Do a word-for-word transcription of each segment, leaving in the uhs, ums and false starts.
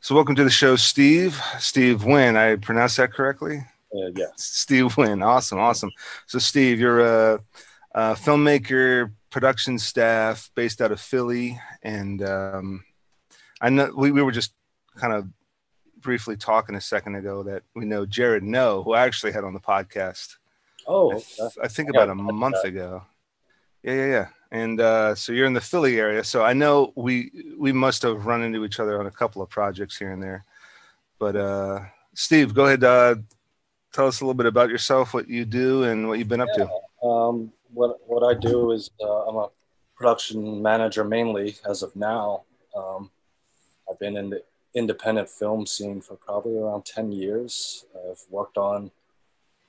So welcome to the show, Steve. Steve Wynn. I pronounced that correctly? Uh, yeah. Steve Wynn. Awesome, awesome. So, Steve, you're a, a filmmaker, production staff based out of Philly, and um, I know we, we were just kind of briefly talking a second ago that we know Jared Ngo, who I actually had on the podcast. Oh, okay. I, th I think I about a month that. ago. Yeah, yeah, yeah. And uh, so you're in the Philly area. So I know we we must have run into each other on a couple of projects here and there. But uh, Steve, go ahead. Uh, tell us a little bit about yourself, what you do, and what you've been up yeah. to. Um, what what I do is uh, I'm a production manager mainly as of now. Um, I've been in the independent film scene for probably around ten years. I've worked on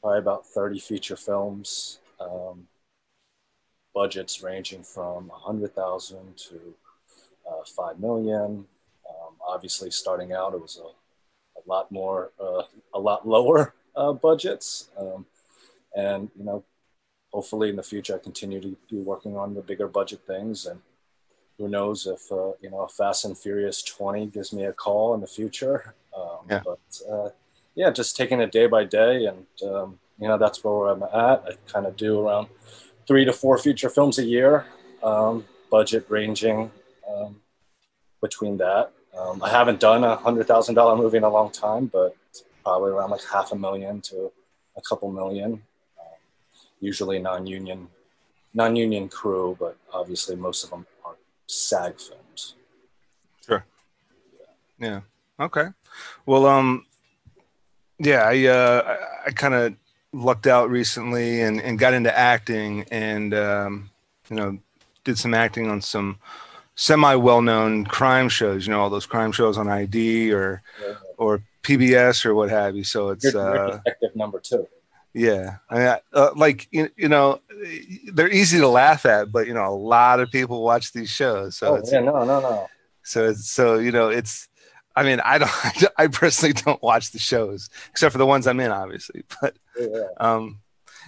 probably about thirty feature films. Um, budgets ranging from one hundred thousand to uh, five million. Um, obviously, starting out, it was a, a lot more, uh, a lot lower uh, budgets. Um, and, you know, hopefully in the future, I continue to be working on the bigger budget things. And who knows if, uh, you know, Fast and Furious twenty gives me a call in the future. Um, yeah. But, uh, yeah, just taking it day by day. And, um, you know, that's where I'm at. I kind of do around three to four feature films a year, um, budget ranging um, between that. Um, I haven't done a one hundred thousand dollar movie in a long time, but it's probably around like half a million to a couple million. Um, usually non-union, non-union crew, but obviously most of them are SAG films. Sure. Yeah. yeah. Okay. Well, um, yeah, I, uh, I, I kind of lucked out recently and, and got into acting, and um, you know, did some acting on some semi well-known crime shows, you know, all those crime shows on I D or yeah. or P B S or what have you. So it's you're, you're uh, detective number two. Yeah. I mean, I, uh, like, you, you know, they're easy to laugh at, but you know, a lot of people watch these shows. So oh, it's, yeah, no, no, no. So it's, so, you know, it's, I mean, I don't. I personally don't watch the shows except for the ones I'm in, obviously. But, yeah. um,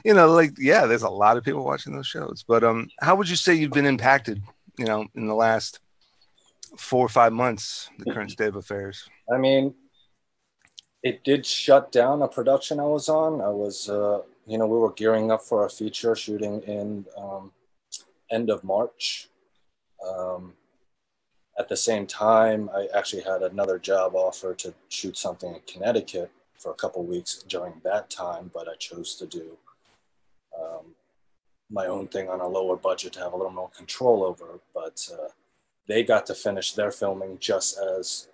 you know, like, yeah, there's a lot of people watching those shows. But um, how would you say you've been impacted, you know, in the last four or five months, the current state of affairs? I mean, it did shut down a production I was on. I was, uh, you know, we were gearing up for a feature shooting in um, end of March. Um, At the same time, I actually had another job offer to shoot something in Connecticut for a couple of weeks during that time, but I chose to do um, my own thing on a lower budget to have a little more control over. But uh, they got to finish their filming just as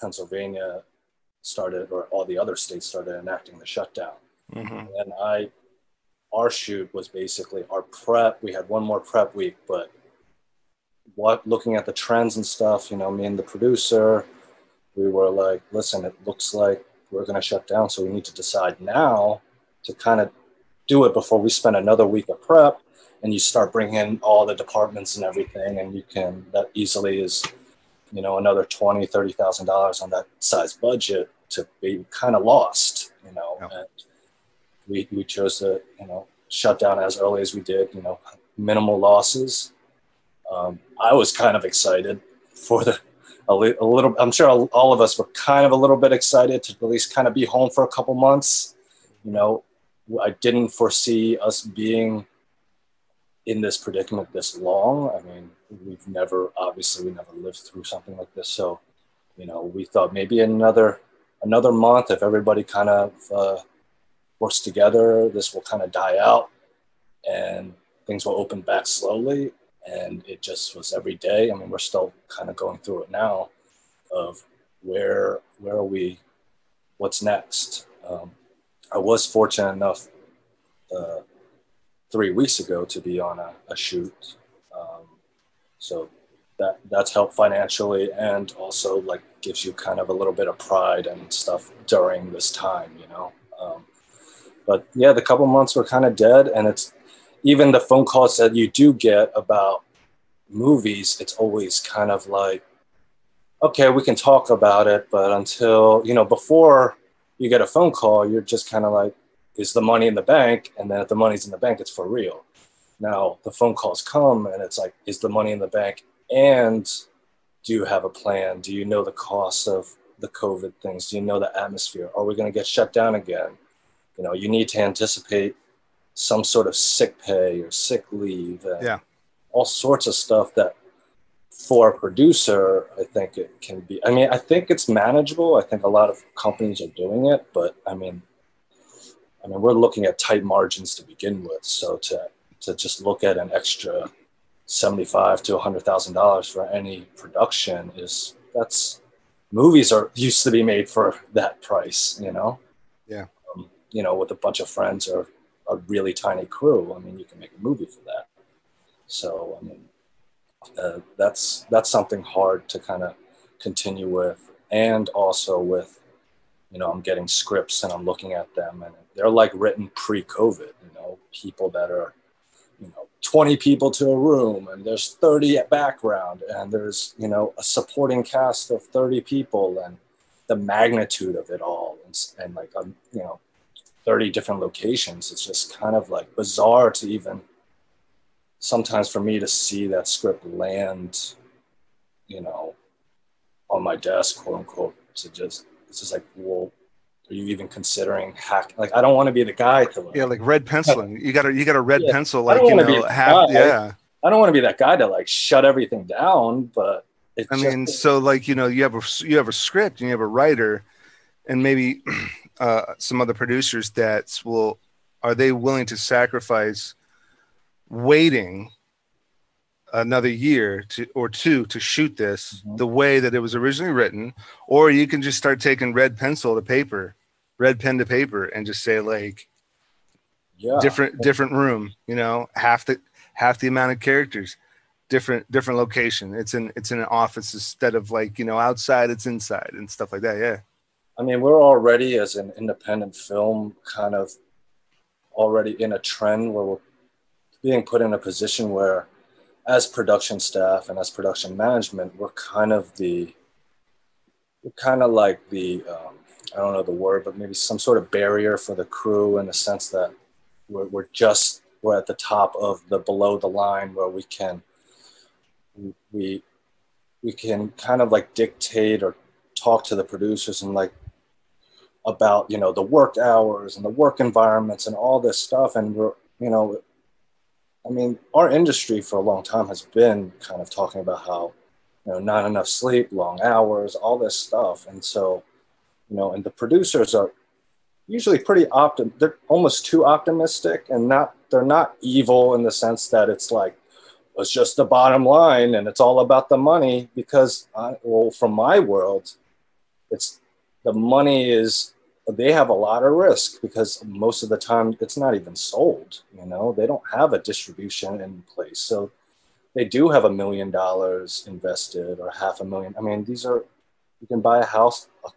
Pennsylvania started, or all the other states started enacting the shutdown. Mm-hmm. And I, our shoot was basically our prep. We had one more prep week, but What, looking at the trends and stuff, you know, me and the producer, we were like, listen, it looks like we're going to shut down. So we need to decide now to kind of do it before we spend another week of prep and you start bringing in all the departments and everything. And you can, that easily is, you know, another twenty, thirty thousand dollars on that size budget to be kind of lost, you know. Yeah. And we, we chose to, you know, shut down as early as we did, you know, minimal losses. Um, I was kind of excited for the, a, li a little, I'm sure all of us were kind of a little bit excited to at least kind of be home for a couple months. You know, I didn't foresee us being in this predicament this long. I mean, we've never, obviously we never lived through something like this. So, you know, we thought maybe another, another month, if everybody kind of uh, works together, this will kind of die out and things will open back slowly. And it just was every day. I mean, we're still kind of going through it now of where, where are we, what's next? Um, I was fortunate enough uh, three weeks ago to be on a, a shoot. Um, so that, that's helped financially and also like gives you kind of a little bit of pride and stuff during this time, you know? Um, but yeah, the couple months were kind of dead, and it's, even the phone calls that you do get about movies, it's always kind of like, okay, we can talk about it, but until, you know, before you get a phone call, you're just kind of like, is the money in the bank? And then if the money's in the bank, it's for real. Now the phone calls come and it's like, is the money in the bank and do you have a plan? Do you know the costs of the COVID things? Do you know the atmosphere? Are we going to get shut down again? You know, you need to anticipate some sort of sick pay or sick leave. And yeah. All sorts of stuff that for a producer, I think it can be, I mean, I think it's manageable. I think a lot of companies are doing it, but I mean, I mean, we're looking at tight margins to begin with. So to, to just look at an extra seventy-five to a hundred thousand dollars for any production is that's movies are used to be made for that price, you know? Yeah. Um, you know, with a bunch of friends or a really tiny crew, I mean, you can make a movie for that. So, I mean, uh, that's, that's something hard to kind of continue with. And also with, you know, I'm getting scripts and I'm looking at them and they're like written pre-COVID, you know, people that are, you know, twenty people to a room and there's thirty at background and there's, you know, a supporting cast of thirty people and the magnitude of it all. And, and like, um, you know, thirty different locations. It's just kind of like bizarre to even sometimes for me to see that script land, you know, on my desk, quote unquote, to just, it's just like, well, are you even considering hack? Like, I don't want to be the guy. To like, yeah, like red penciling. You got a, you got a red yeah, pencil. Like, you know, half, yeah. I don't want to be that guy to like shut everything down, but it I just, mean, so like, you know, you have a, you have a script and you have a writer and maybe uh, some other producers that will, are they willing to sacrifice waiting another year to, or two to shoot this mm-hmm. the way that it was originally written, or you can just start taking red pencil to paper, red pen to paper, and just say like, yeah, different different room, you know, half the half the amount of characters, different different location. It's in it's in an office instead of like, you know, outside. It's inside and stuff like that. Yeah, I mean, we're already as an independent film kind of already in a trend where we're being put in a position where as production staff and as production management, we're kind of the, we're kind of like the, um, I don't know the word, but maybe some sort of barrier for the crew in the sense that we're, we're just, we're at the top of the below the line where we can, we, we can kind of like dictate or talk to the producers and like, about, you know, the work hours and the work environments and all this stuff. And we're, you know, I mean, our industry for a long time has been kind of talking about how, you know, not enough sleep, long hours, all this stuff. And so, you know, and the producers are usually pretty optim. They're almost too optimistic and not, they're not evil in the sense that it's like, it's just the bottom line and it's all about the money because, I, well, from my world, it's the money is, they have a lot of risk because most of the time it's not even sold, you know, they don't have a distribution in place. So they do have a million dollars invested or half a million. I mean, these are, you can buy a house, a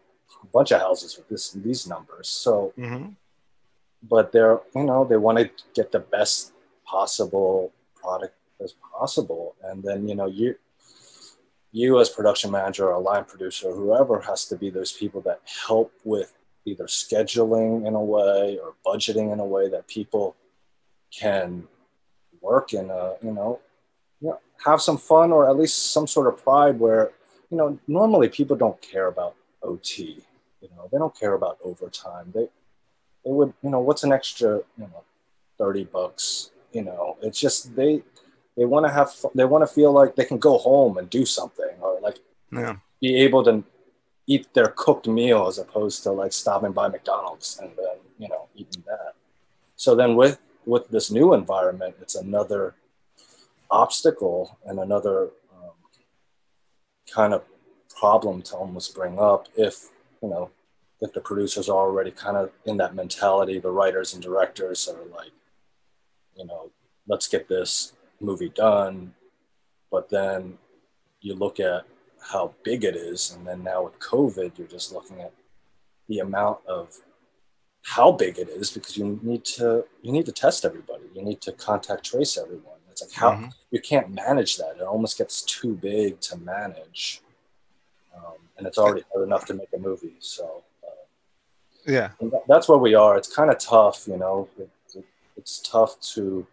bunch of houses with this, these numbers. So, mm-hmm. but they're, you know, they want to get the best possible product as possible. And then, you know, you, you as production manager or line producer, whoever has to be those people that help with either scheduling in a way or budgeting in a way that people can work in a, you know, you know, have some fun or at least some sort of pride where, you know, normally people don't care about O T, you know, they don't care about overtime. They, they would, you know, what's an extra, you know, thirty bucks, you know, it's just, they, they want to have, they want to feel like they can go home and do something or like yeah. be able to eat their cooked meal as opposed to like stopping by McDonald's and then, you know, eating that. So then with, with this new environment, it's another obstacle and another um, kind of problem to almost bring up if, you know, if the producers are already kind of in that mentality, the writers and directors are like, you know, let's get this movie done. But then you look at how big it is. And then now with COVID, you're just looking at the amount of how big it is because you need to, you need to test everybody. You need to contact trace everyone. It's like how mm-hmm. you can't manage that. It almost gets too big to manage. Um, and it's already hard enough to make a movie. So uh, yeah, that's where we are. It's kind of tough, you know, it, it, it's tough to,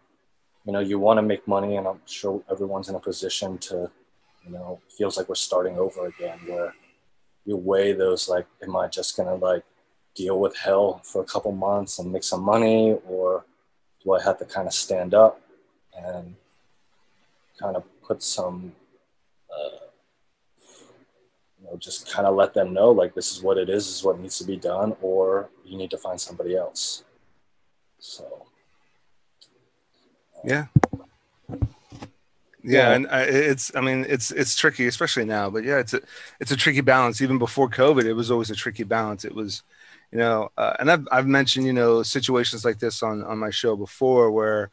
you know, you want to make money and I'm sure everyone's in a position to You know, it feels like we're starting over again, where you weigh those, like, am I just gonna like deal with hell for a couple months and make some money, or do I have to kind of stand up and kind of put some, uh, you know, just kind of let them know, like, this is what it is, this is what needs to be done, or you need to find somebody else. So. Um, yeah. Yeah, and I, it's, I mean, it's it's tricky, especially now. But yeah, it's a it's a tricky balance. Even before COVID, it was always a tricky balance. It was, you know, uh, and I've I've mentioned, you know, situations like this on on my show before, where,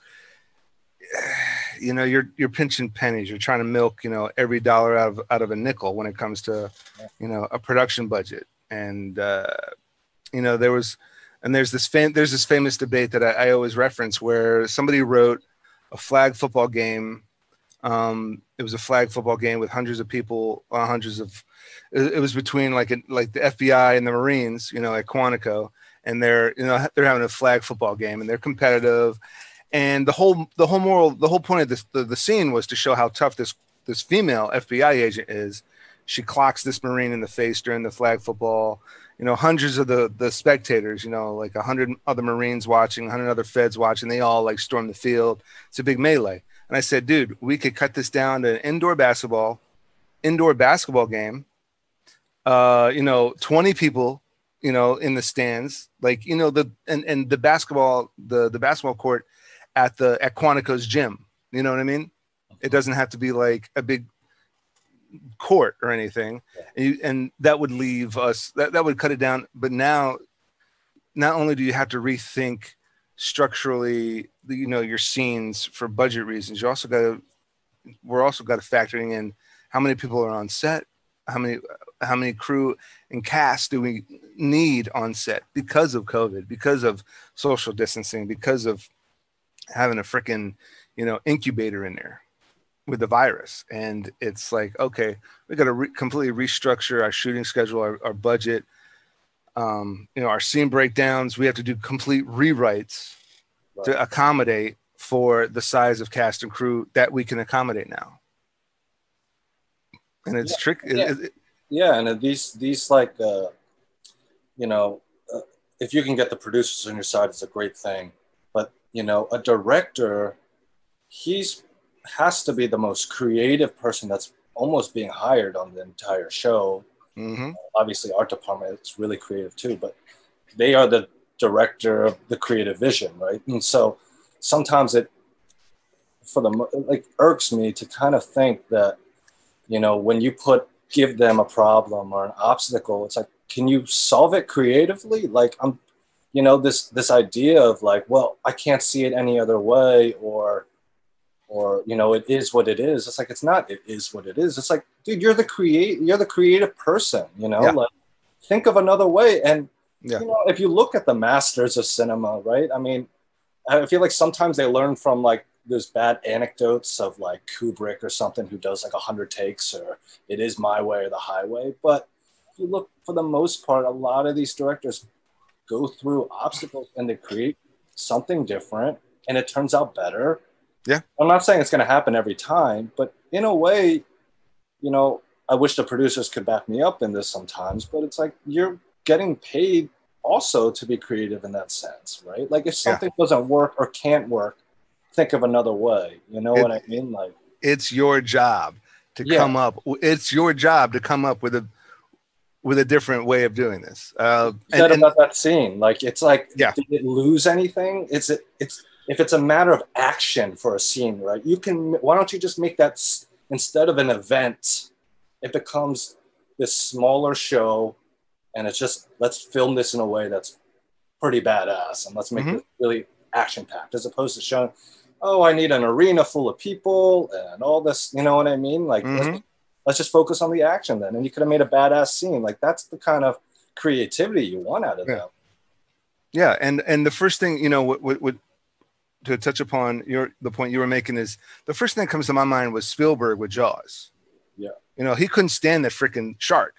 you know, you're you're pinching pennies. You're trying to milk, you know, every dollar out of out of a nickel when it comes to, you know, a production budget. And uh, you know, there was, and there's this fam- there's this famous debate that I, I always reference, where somebody wrote a flag football game. Um, it was a flag football game with hundreds of people, uh, hundreds of, it, it was between like, a, like the F B I and the Marines, you know, at Quantico, and they're, you know, they're having a flag football game and they're competitive. And the whole, the whole moral, the whole point of this, the, the scene was to show how tough this, this female F B I agent is. She clocks this Marine in the face during the flag football, you know, hundreds of the, the spectators, you know, like a hundred other Marines watching, a hundred other feds watching, they all like storm the field. It's a big melee. And I said, dude, we could cut this down to an indoor basketball, indoor basketball game. Uh, you know, twenty people, you know, in the stands, like, you know, the, and, and the basketball, the, the basketball court at the, at Quantico's gym, you know what I mean? It doesn't have to be like a big court or anything. And, you, and that would leave us, that, that would cut it down. But now, not only do you have to rethink structurally, you know, your scenes for budget reasons, you also got to, we're also got to factoring in how many people are on set, how many how many crew and cast do we need on set because of COVID, because of social distancing, because of having a freaking, you know, incubator in there with the virus. And it's like, okay, we got to re- completely restructure our shooting schedule, our, our budget. Um, you know, our scene breakdowns, we have to do complete rewrites right. to accommodate for the size of cast and crew that we can accommodate now. And it's yeah, tricky. Yeah. It, it, yeah. And these, these like, uh, you know, uh, if you can get the producers on your side, it's a great thing, but you know, a director, he's has to be the most creative person that's almost being hired on the entire show. Mm-hmm. Obviously, art department is really creative too, but they are the director of the creative vision, right? And so sometimes it, for the like, irks me to kind of think that, you know, when you put give them a problem or an obstacle, it's like, can you solve it creatively? Like, I'm, you know, this this idea of like, well, I can't see it any other way, or. Or, you know, it is what it is. It's like, it's not, it is what it is. It's like, dude, you're the create, you're the creative person, you know, yeah. Like, think of another way. And, yeah. you know, if you look at the masters of cinema, right? I mean, I feel like sometimes they learn from like those bad anecdotes of like Kubrick or something, who does like a hundred takes, or it is my way or the highway. But if you look, for the most part, a lot of these directors go through obstacles and they create something different and it turns out better. Yeah, I'm not saying it's going to happen every time, but in a way, you know, I wish the producers could back me up in this sometimes, but it's like, you're getting paid also to be creative in that sense, right? Like, if something yeah. doesn't work or can't work, think of another way. You know it, what I mean? Like, it's your job to yeah. come up. It's your job to come up with a with a different way of doing this. Uh, you said and, and, about that scene, like, it's like, yeah. did it lose anything? Is it? It's. If it's a matter of action for a scene, right? You can, why don't you just make that, instead of an event, it becomes this smaller show, and it's just, let's film this in a way that's pretty badass, and let's make mm-hmm. it really action-packed, as opposed to showing, oh, I need an arena full of people and all this, you know what I mean? Like, mm-hmm. let's, let's just focus on the action then, and you could have made a badass scene. Like, that's the kind of creativity you want out of yeah. them. Yeah, and and the first thing, you know, what what, what to touch upon your the point you were making is the first thing that comes to my mind was Spielberg with Jaws. Yeah, you know, he couldn't stand that freaking shark,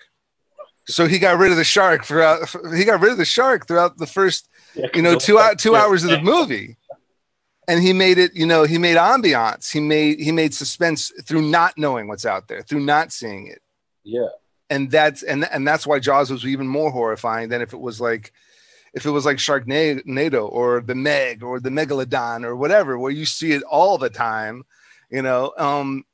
so he got rid of the shark throughout. He got rid of the shark throughout the first, yeah, you know, two two yeah. hours of the movie. And he made it, you know, he made ambiance. He made he made suspense through not knowing what's out there, through not seeing it. Yeah. And that's and and that's why Jaws was even more horrifying than if it was like if it was like Sharknado or the Meg or the Megalodon or whatever, where you see it all the time, you know. Um,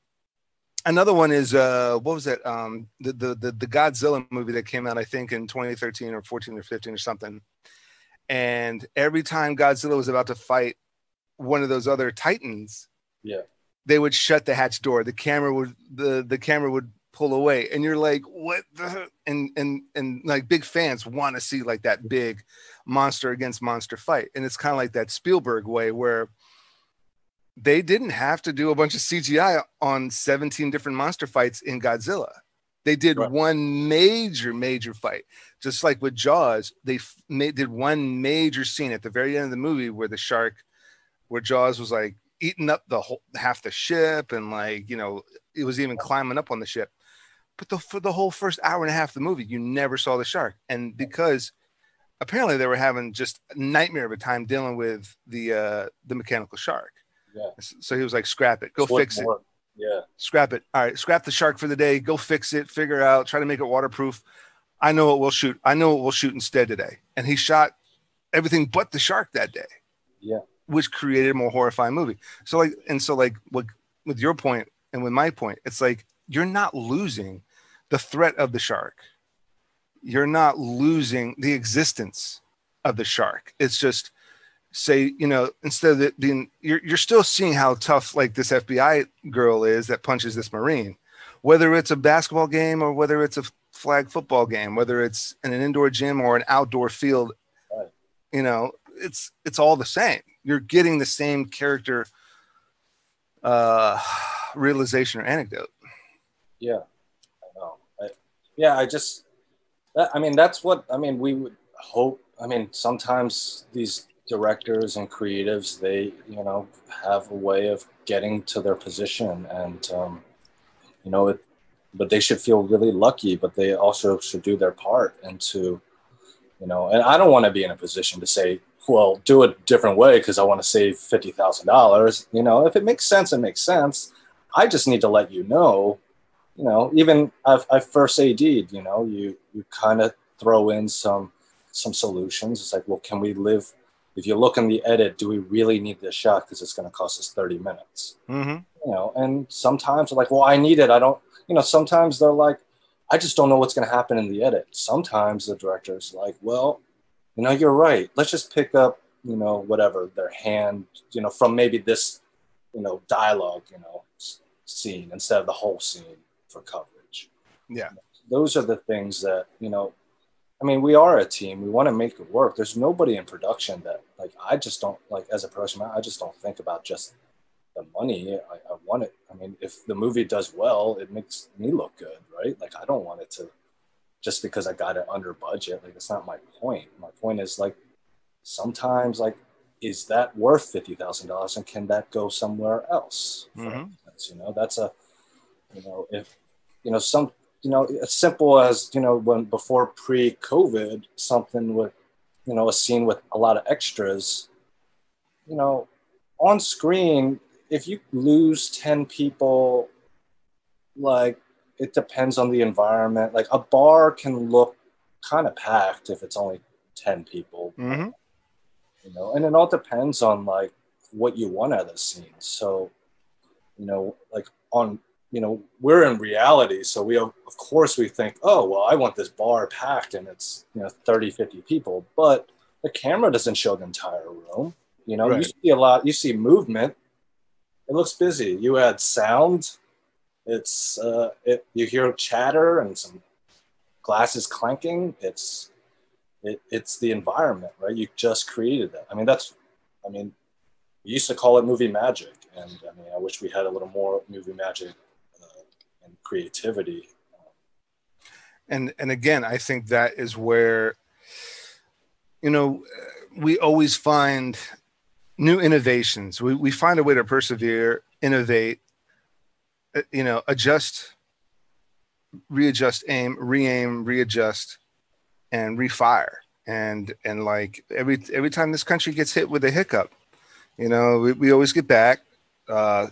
another one is uh, what was that? Um, the, the the the Godzilla movie that came out, I think, in twenty thirteen or fourteen or fifteen or something. And every time Godzilla was about to fight one of those other titans, yeah, they would shut the hatch door. The camera would the the camera would pull away, and you're like, what the? And and and like big fans want to see like that big monster against monster fight, and it's kind of like that Spielberg way where they didn't have to do a bunch of C G I on seventeen different monster fights in Godzilla. They did right. one major, major fight. Just like with Jaws, they f- did one major scene at the very end of the movie where the shark, where Jaws was like eating up the whole half the ship, and like, you know, it was even climbing up on the ship. But the, for the whole first hour and a half of the movie, you never saw the shark. And because apparently they were having just a nightmare of a time dealing with the uh, the mechanical shark. Yeah. So he was like, scrap it, go fix it. Yeah. Scrap it. All right. Scrap the shark for the day. Go fix it. Figure out, try to make it waterproof. I know what we'll shoot. I know what we'll shoot instead today. And he shot everything but the shark that day. Yeah. Which created a more horrifying movie. So like, and so like what, with your point and with my point, it's like, you're not losing the threat of the shark. You're not losing the existence of the shark. It's just, say, you know, instead of it being, you're, you're still seeing how tough like this F B I girl is that punches this Marine, whether it's a basketball game or whether it's a flag football game, whether it's in an indoor gym or an outdoor field, right. You know, it's, it's all the same. You're getting the same character uh, realization or anecdote. Yeah. I know. I, yeah. I just, that, I mean, that's what, I mean, we would hope, I mean, sometimes these directors and creatives, they, you know, have a way of getting to their position, and um, you know, it, but they should feel really lucky, but they also should do their part. And to, you know, and I don't want to be in a position to say, well, do it a different way because I want to save fifty thousand dollars. You know, if it makes sense, it makes sense. I just need to let you know, you know, even I've, I've first A D'd, you know, you, you kind of throw in some, some solutions. It's like, well, can we live, if you look in the edit, do we really need this shot? Because it's going to cost us thirty minutes, mm-hmm. You know? And sometimes they're like, well, I need it. I don't, you know, sometimes they're like, I just don't know what's going to happen in the edit. Sometimes the director's like, well, you know, you're right. Let's just pick up, you know, whatever their hand, you know, from maybe this, you know, dialogue, you know, scene instead of the whole scene for coverage. Yeah. Those are the things that, you know, I mean, we are a team. We want to make it work. There's nobody in production that, like, I just don't, like, as a production manager, I just don't think about just the money. I, I want it. I mean, if the movie does well, it makes me look good, right? Like, I don't want it to, just because I got it under budget. Like, that's not my point. My point is, like, sometimes, like, is that worth fifty thousand dollars, and can that go somewhere else? Mm-hmm. You know, that's a, you know, if, you know, some, you know, as simple as, you know, when before pre-COVID, something with, you know, a scene with a lot of extras, you know, on screen, if you lose ten people, like, it depends on the environment. Like, a bar can look kind of packed if it's only ten people, mm-hmm. You know, and it all depends on, like, what you want out of the scene. So, you know, like, on, you know, we're in reality. So we, of course we think, oh, well, I want this bar packed and it's, you know, thirty, fifty people, but the camera doesn't show the entire room. You know, right. You see a lot, you see movement. It looks busy. You add sound. It's, uh, it, you hear chatter and some glasses clanking. It's, it, it's the environment, right? You just created that. I mean, that's, I mean, we used to call it movie magic. And I mean, I wish we had a little more movie magic and creativity. And and again, I think that is where, you know, we always find new innovations. We we find a way to persevere, innovate, you know, adjust, readjust, aim, re-aim, readjust, and refire. And and like every every time this country gets hit with a hiccup, You know, we, we always get back. Uh,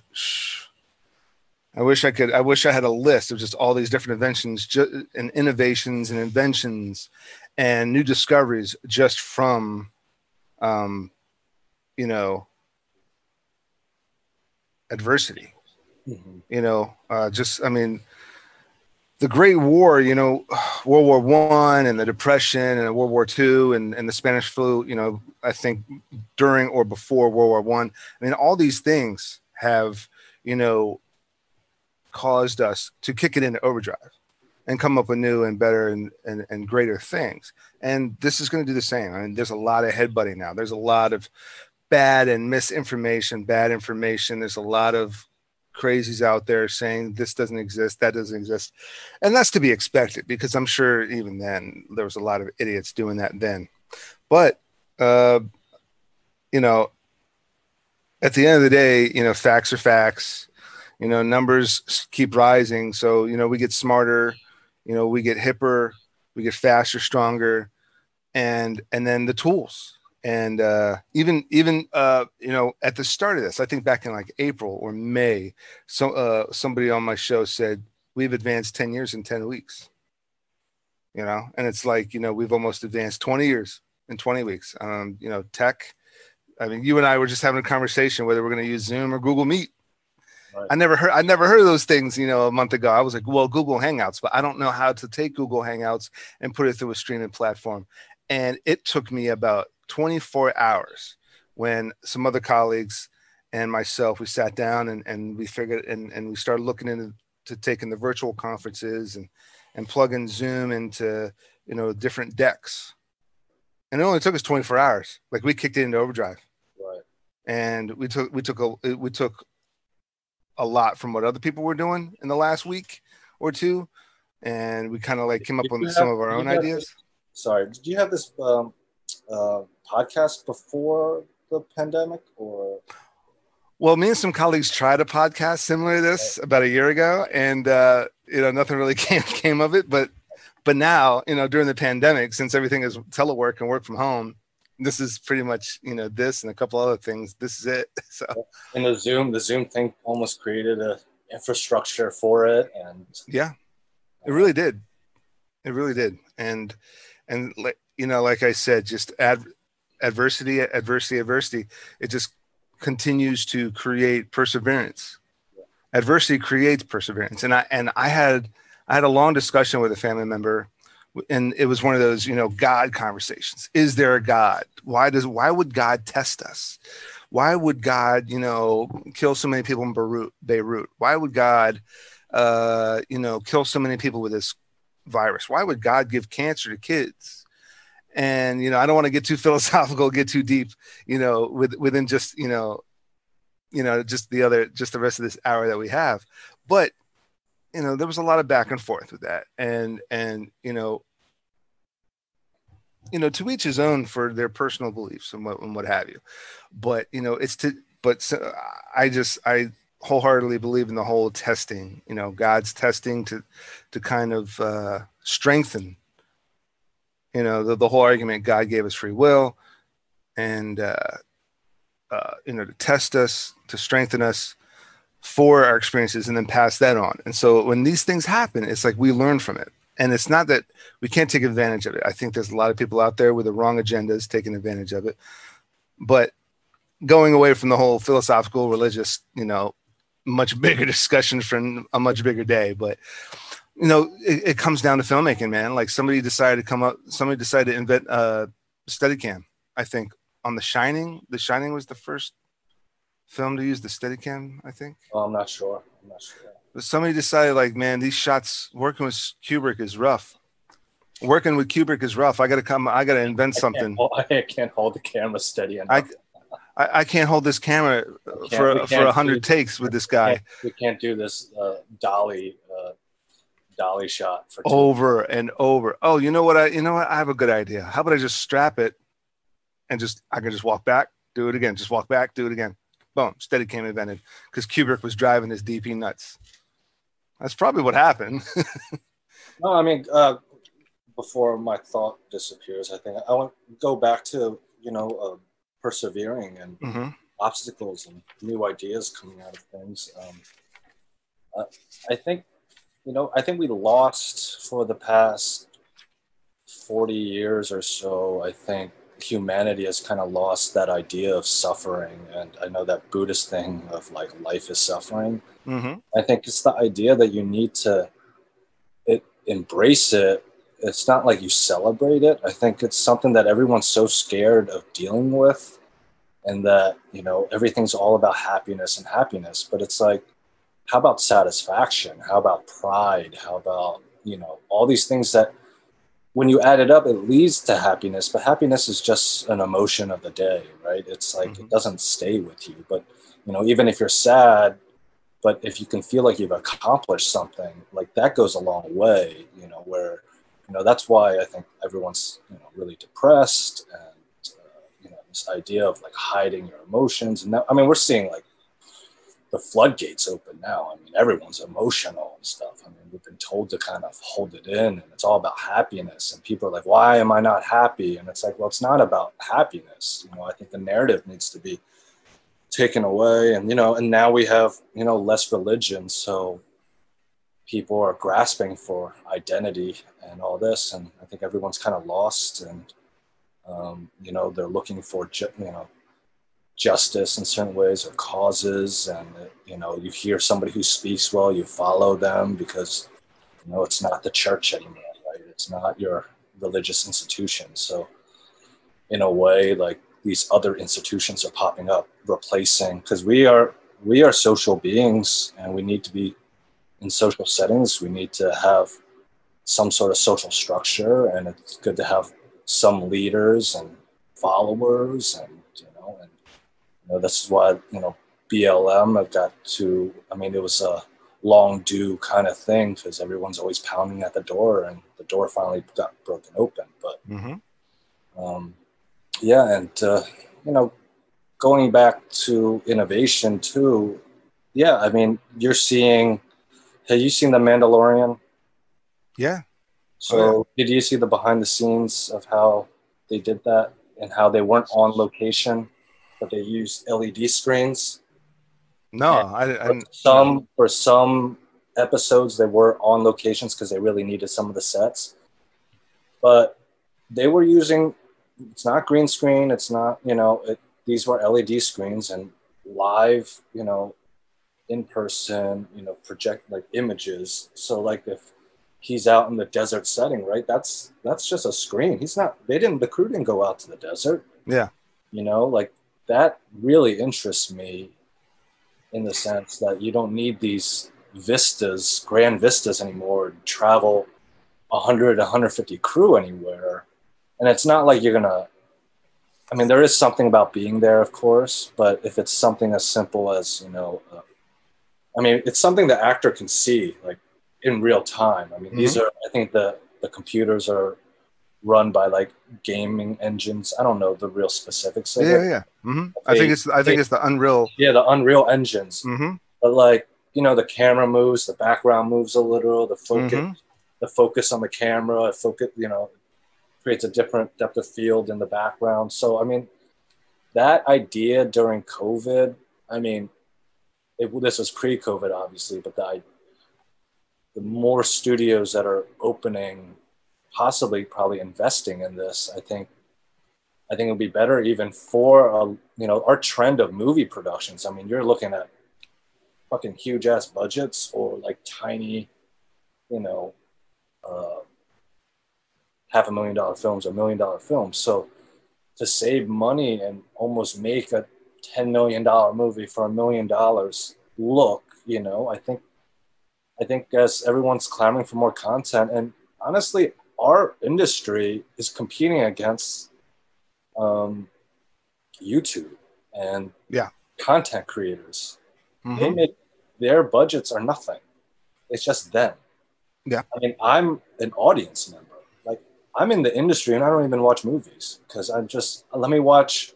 I wish I could. I wish I had a list of just all these different inventions ju- and innovations and inventions and new discoveries just from, um, you know, adversity. Mm-hmm. You know, uh, just I mean, the Great War. You know, World War One and the Depression and World War Two and and the Spanish flu. You know, I think during or before World War One. I, I mean, all these things have, you know, caused us to kick it into overdrive and come up with new and better and, and, and greater things. And this is going to do the same. I mean, there's a lot of headbutting now. There's a lot of bad and misinformation, bad information. There's a lot of crazies out there saying this doesn't exist, that doesn't exist. And that's to be expected, because I'm sure even then there was a lot of idiots doing that then. But, uh, you know, at the end of the day, you know, facts are facts. You know, numbers keep rising. So, you know, we get smarter, you know, we get hipper, we get faster, stronger, and and then the tools. And uh, even, even uh, you know, at the start of this, I think back in like April or May, so, uh, somebody on my show said, we've advanced ten years in ten weeks, you know, and it's like, you know, we've almost advanced twenty years in twenty weeks. Um, you know, tech, I mean, you and I were just having a conversation whether we're going to use Zoom or Google Meet. Right. I never heard I never heard of those things, you know, a month ago. I was like, well, Google Hangouts, but I don't know how to take Google Hangouts and put it through a streaming platform. And it took me about twenty-four hours when some other colleagues and myself, we sat down and, and we figured and, and we started looking into to taking the virtual conferences and, and plugging Zoom into, you know, different decks. And it only took us twenty-four hours. Like, we kicked it into overdrive. Right. And we took we took a we took a lot from what other people were doing in the last week or two, and we kind of like came up with some of our own ideas. Sorry, did you have this um, uh, podcast before the pandemic, or? Well, me and some colleagues tried a podcast similar to this about a year ago, and uh, you know, nothing really came came of it. But but now, you know, during the pandemic, since everything is telework and work from home, this is pretty much, you know, this and a couple other things. This is it. So, and the Zoom, the Zoom thing almost created a infrastructure for it, and yeah, it really did. It really did. And and like, you know, like I said, just ad, adversity, adversity, adversity. It just continues to create perseverance. Yeah. Adversity creates perseverance. And I and I had I had a long discussion with a family member. And it was one of those, you know, God conversations. Is there a God? Why does, why would God test us? Why would God, you know, kill so many people in Beirut? Beirut? Why would God, uh, you know, kill so many people with this virus? Why would God give cancer to kids? And, you know, I don't want to get too philosophical, get too deep, you know, with, within just, you know, you know, just the other, just the rest of this hour that we have. But, you know, there was a lot of back and forth with that. And, and, you know, you know, to each his own for their personal beliefs and what, and what have you. But, you know, it's to, but so I just, I wholeheartedly believe in the whole testing, you know, God's testing to, to kind of uh, strengthen, you know, the, the whole argument, God gave us free will and, uh, uh, you know, to test us, to strengthen us for our experiences, and then pass that on. And so when these things happen, it's like we learn from it. And it's not that we can't take advantage of it. I think there's a lot of people out there with the wrong agendas taking advantage of it. But going away from the whole philosophical, religious, you know, much bigger discussion from a much bigger day. But, you know, it, it comes down to filmmaking, man. Like, somebody decided to come up, somebody decided to invent uh, Steadicam, I think, on The Shining. The Shining was the first film to use the Steadicam, I think. Oh, I'm not sure. I'm not sure. But somebody decided, like, man, these shots, working with Kubrick is rough. Working with Kubrick is rough. I gotta come. I gotta invent I something. Can't hold, I can't hold the camera steady enough. I, I, I can't hold this camera for for a hundred takes with this guy. We can't, we can't do this uh, dolly uh, dolly shot for over and over. Oh, you know what? I you know what? I have a good idea. How about I just strap it, and just I can just walk back, do it again. Just walk back, do it again. Boom, Steadicam invented, because Kubrick was driving his D P nuts. That's probably what happened. No, I mean, uh, before my thought disappears, I think I want to go back to, you know, uh, persevering and mm-hmm. obstacles and new ideas coming out of things. Um, uh, I think, you know, I think we lost for the past forty years or so, I think humanity has kind of lost that idea of suffering. And I know that Buddhist thing of like life is suffering. Mm-hmm. I think it's the idea that you need to it, embrace it. It's not like you celebrate it. I think it's something that everyone's so scared of dealing with, and that, you know, everything's all about happiness and happiness, but it's like, how about satisfaction? How about pride? How about, you know, all these things that when you add it up, it leads to happiness, but happiness is just an emotion of the day, right? It's like, mm-hmm. it doesn't stay with you, but, you know, even if you're sad, but if you can feel like you've accomplished something, like that goes a long way, you know, where, you know, that's why I think everyone's, you know, really depressed, and, uh, you know, this idea of like hiding your emotions. And that, I mean, we're seeing like the floodgates open now. I mean, everyone's emotional and stuff. I mean, we've been told to kind of hold it in, and it's all about happiness. And people are like, why am I not happy? And it's like, well, it's not about happiness. You know, I think the narrative needs to be taken away. And, you know, and now we have, you know, less religion. So people are grasping for identity and all this. And I think everyone's kind of lost, and, um, you know, they're looking for, ju- you know, justice in certain ways, or causes. And, you know, you hear somebody who speaks well, you follow them because, you know, it's not the church anymore, right? It's not your religious institution. So in a way, like these other institutions are popping up, replacing, because we are, we are social beings, and we need to be, in social settings, we need to have some sort of social structure, and it's good to have some leaders and followers, and, you know, and you know, this is why, you know, B L M have got to, I mean, it was a long due kind of thing because everyone's always pounding at the door, and the door finally got broken open. But mm-hmm. um, yeah, and, uh, you know, going back to innovation too, yeah, I mean, you're seeing, have you seen The Mandalorian? Yeah. So oh, yeah. Did you see the behind the scenes of how they did that, and how they weren't on location, but they used L E D screens? No, I, I for some no. for some episodes they were on locations because they really needed some of the sets, but they were using, it's not green screen. It's not, you know, it, these were L E D screens and live, you know, in person, you know, project like images. So like if he's out in the desert setting, right, that's that's just a screen. He's not, they didn't, the crew didn't go out to the desert. Yeah. You know, like that really interests me in the sense that you don't need these vistas, grand vistas anymore, travel one hundred, one hundred fifty crew anywhere. And it's not like you're gonna, I mean, there is something about being there, of course, but if it's something as simple as, you know, uh, I mean, it's something the actor can see, like, in real time. I mean, mm-hmm. these are, I think the, the computers are run by, like, gaming engines. I don't know the real specifics of yeah, it. Yeah, yeah. Mm-hmm. I think it's I they, think it's the Unreal. Yeah, the Unreal engines. Mm-hmm. But, like, you know, the camera moves, the background moves a little, the focus, mm-hmm. the focus on the camera, focus, you know, creates a different depth of field in the background. So, I mean, that idea during COVID, I mean, It, this was pre-COVID, obviously, but the, the more studios that are opening, possibly probably investing in this, I think, I think it'll be better even for a, you know, our trend of movie productions. I mean, you're looking at fucking huge ass budgets, or like tiny, you know, uh, half a million dollar films or million dollar films. So to save money and almost make a ten million dollars movie for a million dollars look, you know, I think, I think as everyone's clamoring for more content, and honestly, our industry is competing against um, YouTube and yeah. content creators. Mm-hmm. They make, their budgets are nothing. It's just them. Yeah. I mean, I'm an audience member. Like, I'm in the industry and I don't even watch movies because I'm just, let me watch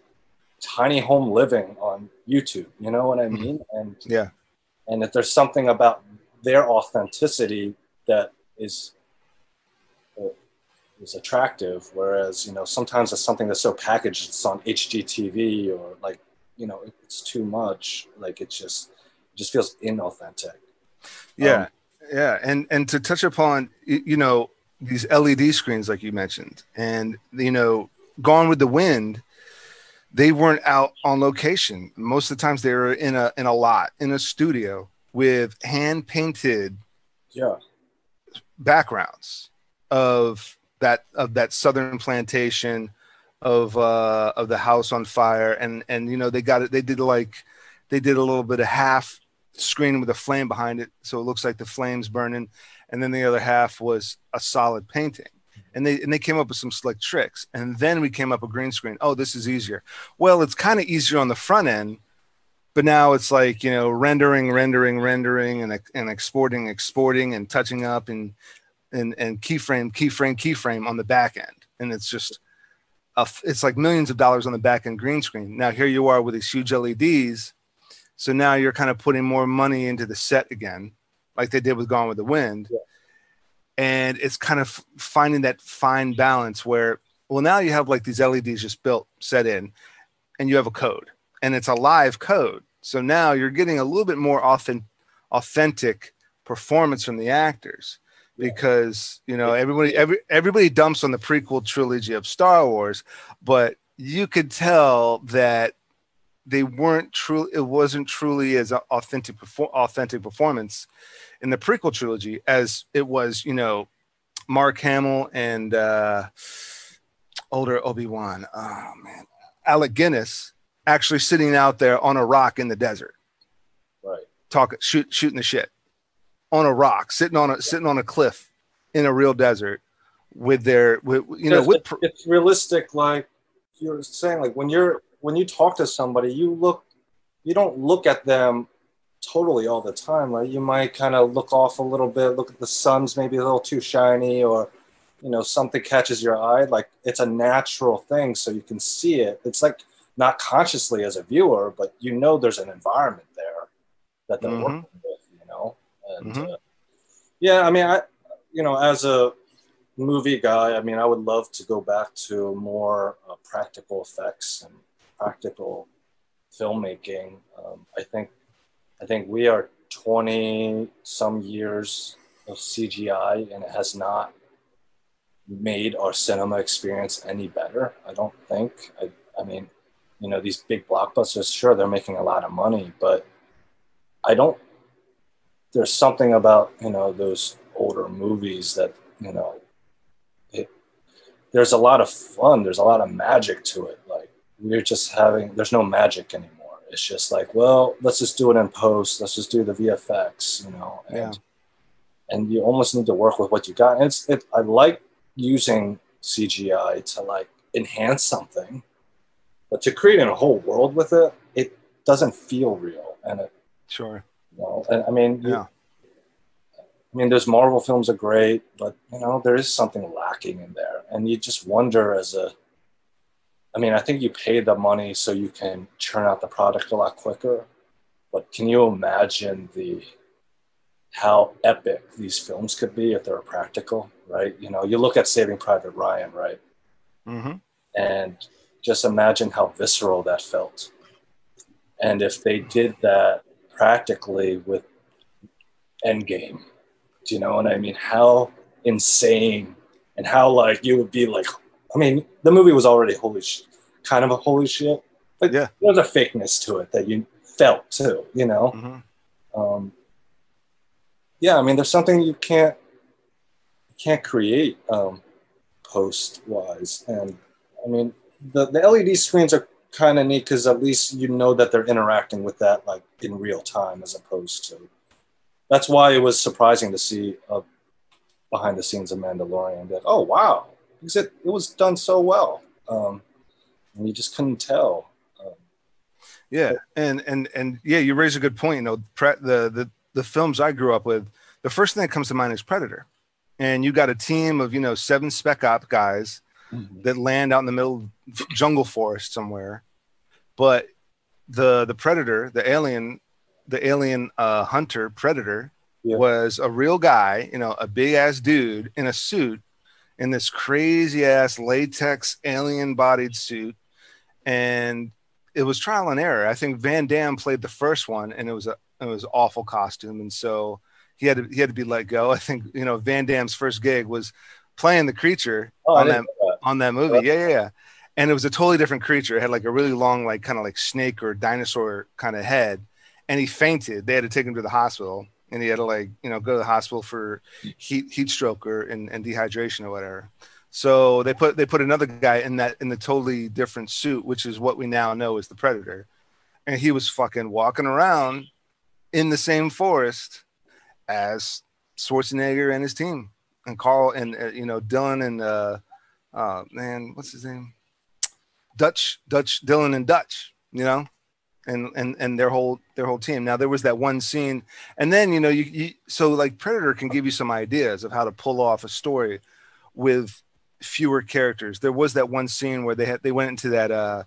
tiny home living on YouTube, you know what I mean? And yeah, and if there's something about their authenticity that is uh, is attractive, whereas, you know, sometimes it's something that's so packaged, it's on H G T V or like you know, it's too much. Like it's just, it just feels inauthentic. Yeah. Um, yeah. And, and to touch upon, you know, these L E D screens, like you mentioned, and, you know, Gone with the Wind, they weren't out on location. Most of the times they were in a, in a lot, in a studio with hand painted yeah. backgrounds of that, of that Southern plantation, of, uh, of the house on fire. And, and, you know, they got it. They did like, they did a little bit of half screen with a flame behind it. So it looks like the flame's burning. And then the other half was a solid painting. And they and they came up with some slick tricks. And then we came up with green screen. Oh, this is easier. Well, it's kind of easier on the front end, but now it's like, you know, rendering, rendering, rendering, and and exporting, exporting, and touching up, and and and keyframe, keyframe, keyframe on the back end. And it's just, a, it's like millions of dollars on the back end green screen. Now here you are with these huge L E Ds. So now you're kind of putting more money into the set again, like they did with Gone with the Wind. Yeah. And it's kind of finding that fine balance where, well, now you have like these L E Ds just built, set in, and you have a code, and it's a live code. So now you're getting a little bit more authentic, authentic performance from the actors, because, you know, everybody, every, everybody dumps on the prequel trilogy of Star Wars, but you could tell that they weren't truly, it wasn't truly as authentic, authentic performance in the prequel trilogy as it was, you know, Mark Hamill and uh, older Obi-Wan, oh man, Alec Guinness actually sitting out there on a rock in the desert, right? Talking, shoot, shooting the shit on a rock, sitting on a yeah. sitting on a cliff in a real desert with their, with, you know, with it's realistic, like you're saying, like when you're. When you talk to somebody, you look, you don't look at them totally all the time. Right? You might kind of look off a little bit, look at the sun's maybe a little too shiny, or, you know, something catches your eye. Like it's a natural thing. So you can see it. It's like not consciously as a viewer, but you know, there's an environment there that they're mm-hmm. working with, you know? And mm-hmm. uh, yeah, I mean, I, you know, as a movie guy, I mean, I would love to go back to more uh, practical effects and practical filmmaking. Um, I think, I think we are twenty some years of C G I, and it has not made our cinema experience any better. I don't think. I, I mean, you know, these big blockbusters, sure, they're making a lot of money, but I don't. There's something about, you know, those older movies that, you know, it. There's a lot of fun. There's a lot of magic to it. Like. We're just having, there's no magic anymore. It's just like, well, let's just do it in post. Let's just do the V F X, you know, and, yeah. and you almost need to work with what you got. And it's, it, I like using C G I to like enhance something, but to create a whole world with it, it doesn't feel real. And it, sure. You know, and I mean, yeah. You, I mean, those Marvel films are great, but you know, there is something lacking in there. And you just wonder as a, I mean, I think you pay the money so you can churn out the product a lot quicker. But can you imagine the how epic these films could be if they were practical, right? You know, you look at Saving Private Ryan, right? Mm-hmm. And just imagine how visceral that felt. And if they did that practically with Endgame, do you know what I mean? How insane and how, like, you would be like, I mean, the movie was already holy sh- kind of a holy shit, but yeah. there's a fakeness to it that you felt too, you know? Mm-hmm. Um, yeah, I mean, there's something you can't you can't create um, post-wise. And I mean, the, the L E D screens are kind of neat because at least you know that they're interacting with that like in real time as opposed to. That's why it was surprising to see uh, behind the scenes of Mandalorian that, oh, wow. Because it, it was done so well, um, and you just couldn't tell. Um, yeah, and and and yeah, you raise a good point. You know, pre- the the the films I grew up with, the first thing that comes to mind is Predator, and you got a team of you know seven spec op guys mm-hmm. that land out in the middle of jungle forest somewhere, but the the Predator, the alien, the alien uh, hunter Predator yeah. was a real guy, you know, a big ass dude in a suit. In this crazy ass latex alien bodied suit, and it was trial and error. I think Van Damme played the first one, and it was a it was an awful costume, and so he had to he had to be let go. I think you know Van Damme's first gig was playing the creature oh, on that, that on that movie. Yeah, yeah, yeah. And it was a totally different creature. It had like a really long, like kind of like snake or dinosaur kind of head, and he fainted. They had to take him to the hospital, and he had to like you know go to the hospital for heat heat stroke or and, and dehydration or whatever. So they put they put another guy in that in the totally different suit, which is what we now know is the Predator, and he was fucking walking around in the same forest as Schwarzenegger and his team, and Carl and uh, you know Dylan and uh, uh, man, what's his name? Dutch Dutch Dylan and Dutch, you know, and and and their whole their whole team. Now there was that one scene, and then you know you, you so like Predator can give you some ideas of how to pull off a story with fewer characters. There was that one scene where they had they went into that uh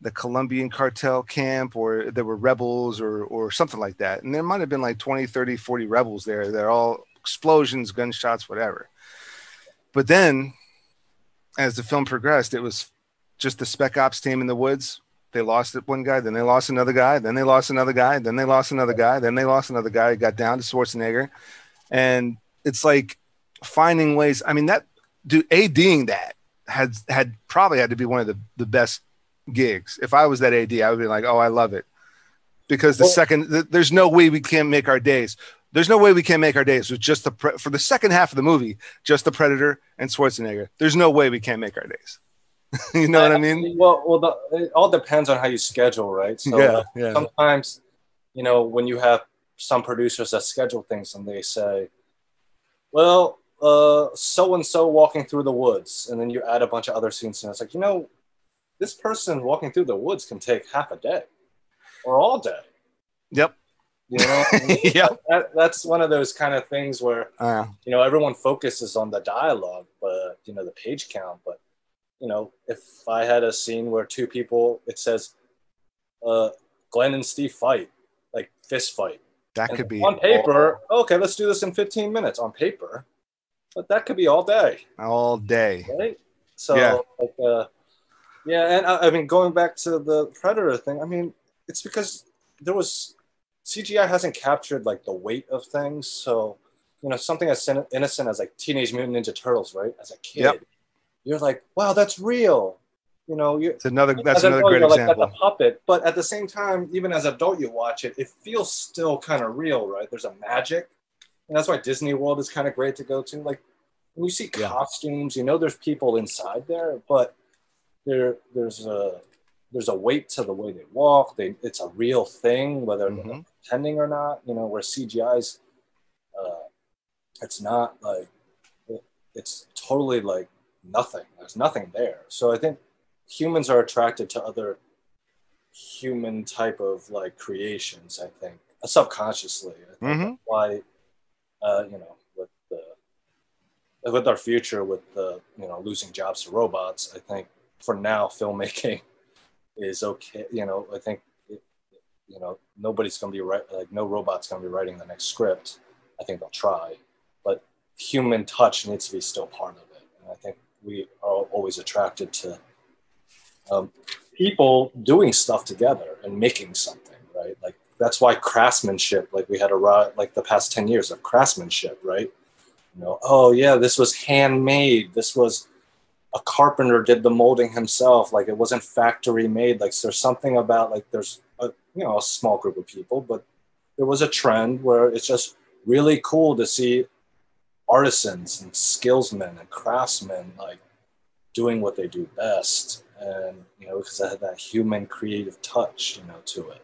the Colombian cartel camp, or there were rebels or or something like that, and there might have been like twenty, thirty, forty rebels there. They're all explosions, gunshots, whatever. But then as the film progressed, it was just the spec ops team in the woods. They lost one guy, then they lost another guy, then they lost another guy, then they lost another guy, then they lost another guy. It got down to Schwarzenegger, and it's like finding ways. I mean, that dude, ADing that had had probably had to be one of the, the best gigs. If I was that A D, I would be like, oh, I love it. Because the well, second, the, there's no way we can't make our days. There's no way we can't make our days with just the, pre- for the second half of the movie, just the Predator and Schwarzenegger. There's no way we can't make our days. You know I, what I mean? Well, well, the, it all depends on how you schedule, right? So yeah, like, yeah. Sometimes, you know, when you have some producers that schedule things and they say, well, Uh, so-and-so walking through the woods, and then you add a bunch of other scenes, and it's like, you know, this person walking through the woods can take half a day or all day. Yep. You know, yep. That, that's one of those kind of things where, uh, you know, everyone focuses on the dialogue, but, you know, the page count. But, you know, if I had a scene where two people, it says, uh, Glenn and Steve fight, like fist fight. That and could be. On paper, awful. Okay, let's do this in fifteen minutes on paper. But that could be all day. All day. Right? So, yeah. Like, uh, yeah, and I, I mean, going back to the Predator thing, I mean, it's because there was, C G I hasn't captured, like, the weight of things. So, you know, something as innocent as, like, Teenage Mutant Ninja Turtles, right? As a kid, yep. You're like, wow, that's real. You know, you're, it's another, that's another adult, great you're example. Like, that's a puppet. But at the same time, even as an adult, you watch it, it feels still kind of real, right? There's a magic. And that's why Disney World is kind of great to go to. Like, when you see costumes, yeah. You know there's people inside there, but there there's a there's a weight to the way they walk. They it's a real thing, whether mm-hmm. they're pretending or not. You know, where C G I's, uh, it's not like it, it's totally like nothing. There's nothing there. So I think humans are attracted to other human type of like creations. I think subconsciously, I think mm-hmm. that's why. Uh, you know, with the, with our future, with the you know losing jobs to robots, I think for now filmmaking is okay. You know, I think it, you know nobody's gonna be right. Like no robot's gonna be writing the next script. I think they'll try, but human touch needs to be still part of it. And I think we are always attracted to um, people doing stuff together and making something, right? Like. That's why craftsmanship, like we had a like the past ten years of craftsmanship, right? You know, oh yeah, this was handmade. This was a carpenter did the molding himself. Like it wasn't factory made. Like so there's something about like there's a, you know a small group of people, but there was a trend where it's just really cool to see artisans and skillsmen and craftsmen like doing what they do best, and you know because it had that human creative touch, you know, to it.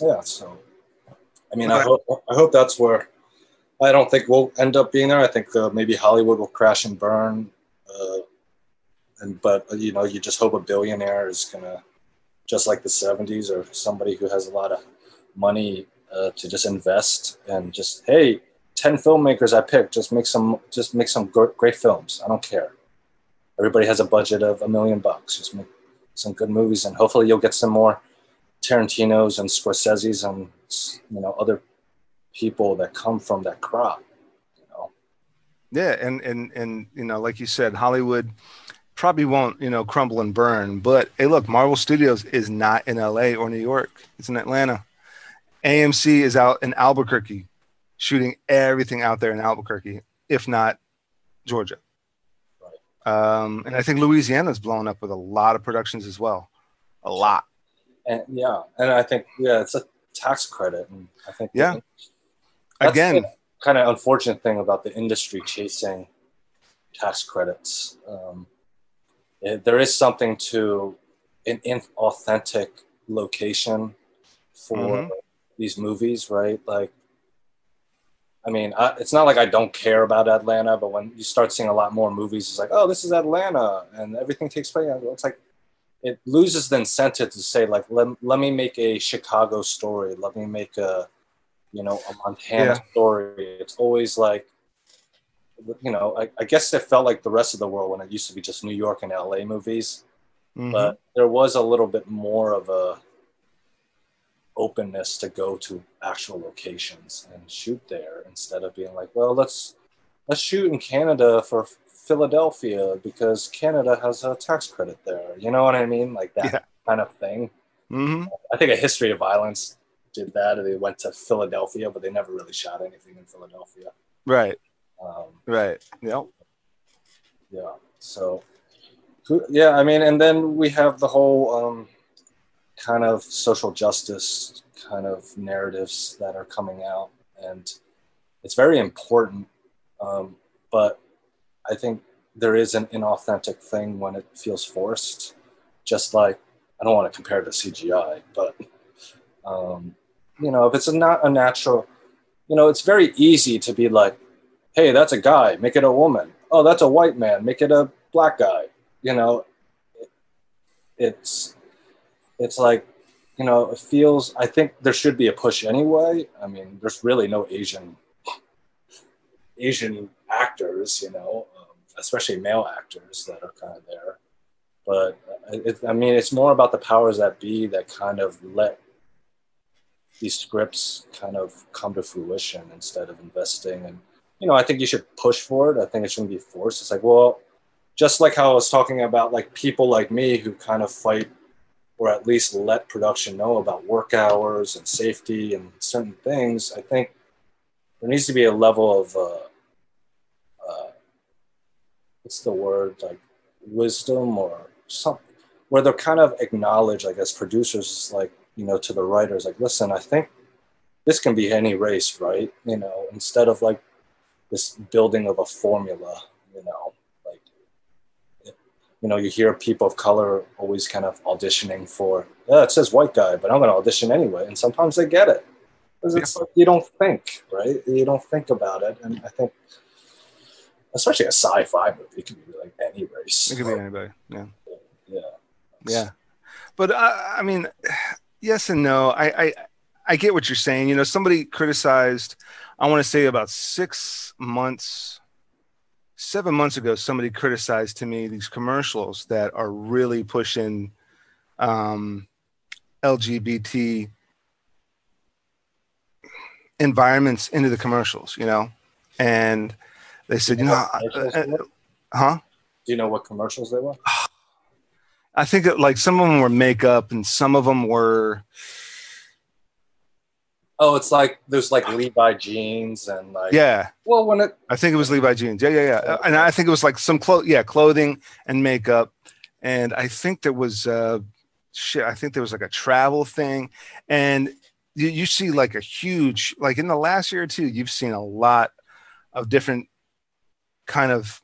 Yeah, so I mean, I hope, I hope that's where I don't think we'll end up being there. I think uh, maybe Hollywood will crash and burn, uh, and but you know, you just hope a billionaire is gonna, just like the seventies, or somebody who has a lot of money uh, to just invest and just hey, ten filmmakers I picked, just make some, just make some great films. I don't care. Everybody has a budget of a million bucks. Just make some good movies, and hopefully you'll get some more. Tarantino's and Scorsese's and you know other people that come from that crop, you know. Yeah, and and and you know, like you said, Hollywood probably won't, you know, crumble and burn. But hey, look, Marvel Studios is not in L A or New York. It's in Atlanta. A M C is out in Albuquerque, shooting everything out there in Albuquerque, if not Georgia. Right. Um, and I think Louisiana's blown up with a lot of productions as well. A lot. And yeah, and I think, yeah, it's a tax credit. And I think yeah. That's Again, the kind of unfortunate thing about the industry chasing tax credits. Um, it, there is something to an inauthentic location for mm-hmm. these movies, right? Like, I mean, I, it's not like I don't care about Atlanta, but when you start seeing a lot more movies, it's like, oh, this is Atlanta, and everything takes place. It's like, it loses the incentive to say, like, let, let me make a Chicago story. Let me make a, you know, a Montana yeah. story. It's always like, you know, I, I guess it felt like the rest of the world when it used to be just New York and L A movies. Mm-hmm. But there was a little bit more of a openness to go to actual locations and shoot there instead of being like, well, let's let's shoot in Canada for Philadelphia because Canada has a tax credit there. You know what I mean? Like that yeah. kind of thing. Mm-hmm. I think A History of Violence did that. They went to Philadelphia, but they never really shot anything in Philadelphia. Right. Um, right. Yep. Yeah. So, yeah, I mean, and then we have the whole um, kind of social justice kind of narratives that are coming out, and it's very important. Um, but I think there is an inauthentic thing when it feels forced. Just like, I don't want to compare it to C G I, but, um, you know, if it's not a natural, you know, it's very easy to be like, hey, that's a guy, make it a woman. Oh, that's a white man, make it a black guy. You know, it's it's like, you know, it feels, I think there should be a push anyway. I mean, there's really no Asian Asian actors, you know, um, especially male actors that are kind of there. But it, I mean, it's more about the powers that be that kind of let these scripts kind of come to fruition instead of investing in. You know, I think you should push for it. I think it shouldn't be forced. It's like, well, just like how I was talking about, like, people like me who kind of fight or at least let production know about work hours and safety and certain things. I think there needs to be a level of, uh, uh, what's the word, like wisdom or something, where they're kind of acknowledged, like, as producers, like, you know, to the writers, like, listen, I think this can be any race, right? You know, instead of like, this building of a formula, you know, like, you know, you hear people of color always kind of auditioning for, yeah, it says white guy, but I'm going to audition anyway. And sometimes they get it. Because it's like, you don't think, right? You don't think about it. And I think, especially a sci-fi movie, it could be like any race. It could be anybody, yeah. Yeah. Yeah. But I, I mean, yes and no. I, I, I get what you're saying. You know, somebody criticized, I want to say about six months, seven months ago, somebody criticized to me these commercials that are really pushing um, L G B T environments into the commercials, you know? And they said, you know, I, uh, huh? Do you know what commercials they were? I think it, like some of them were makeup and some of them were... Oh, it's like there's like Levi jeans and like yeah. Well, when it I think it was Levi jeans. Yeah, yeah, yeah. And I think it was like some clothes, yeah, clothing and makeup. And I think there was uh, shit. I think there was like a travel thing. And you, you see like a huge, like in the last year or two, you've seen a lot of different kind of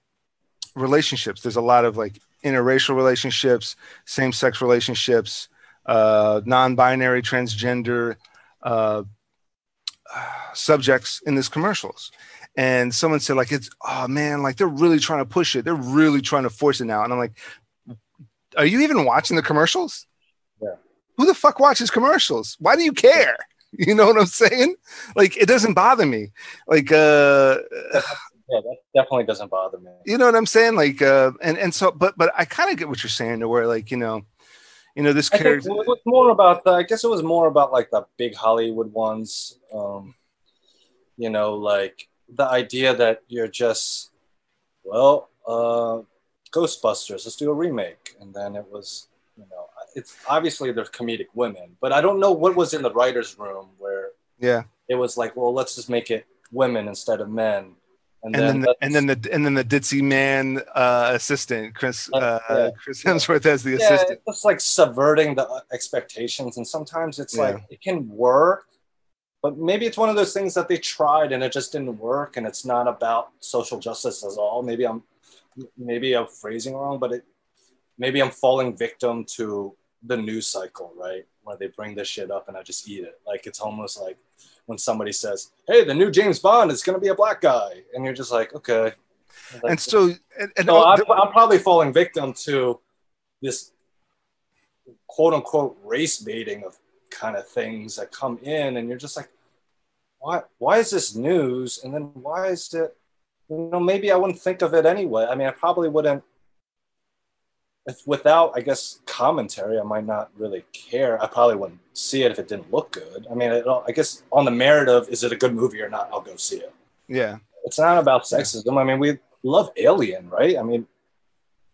relationships. There's a lot of like interracial relationships, same-sex relationships, uh, non-binary, transgender. Uh, subjects in these commercials, and someone said like, it's oh man, like they're really trying to push it, they're really trying to force it now. And I'm like, are you even watching the commercials? Yeah. Who the fuck watches commercials? Why do you care? You know what I'm saying? Like, it doesn't bother me. Like uh yeah, that definitely doesn't bother me. You know what I'm saying? Like uh and and so but but I kind of get what you're saying, to where like, you know, You know, this character. It was more about the, I guess it was more about like the big Hollywood ones. Um, you know, like the idea that you're just, well, uh, Ghostbusters, let's do a remake. And then it was, you know, it's obviously they're comedic women, but I don't know what was in the writer's room where yeah, it was like, well, let's just make it women instead of men. And, and then, then the, and then the and then the ditzy man uh, assistant, Chris uh, yeah. Chris Hemsworth as the yeah, assistant. It's like subverting the expectations, and sometimes it's yeah. like it can work, but maybe it's one of those things that they tried and it just didn't work, and it's not about social justice at all. Maybe I'm maybe I'm phrasing wrong, but it maybe I'm falling victim to the news cycle, right? Where they bring this shit up and I just eat it. Like it's almost like when somebody says, hey, the new James Bond is going to be a black guy. And you're just like, okay. And, like, and so, and, and so I'm, I'm probably falling victim to this quote unquote race baiting of kind of things that come in. And you're just like, why, why is this news? And then why is it, you know, maybe I wouldn't think of it anyway. I mean, I probably wouldn't. If without, I guess, commentary, I might not really care. I probably wouldn't see it if it didn't look good. I mean, it, I guess on the merit of, is it a good movie or not, I'll go see it. Yeah. It's not about sexism. Yeah. I mean, we love Alien, right? I mean,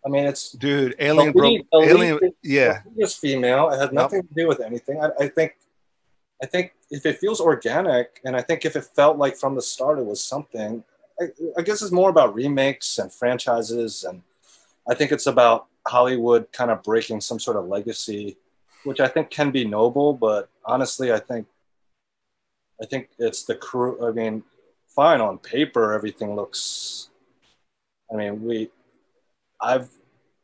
I mean, it's... Dude, Alien... Elite, broke, elite, Alien elite, yeah. It's female. It had nothing nope. to do with anything. I, I think I think if it feels organic, and I think if it felt like from the start it was something, I, I guess it's more about remakes and franchises, and I think it's about Hollywood kind of breaking some sort of legacy, which I think can be noble, but honestly, I think I think it's the crew. I mean, fine, on paper everything looks, I mean, we I've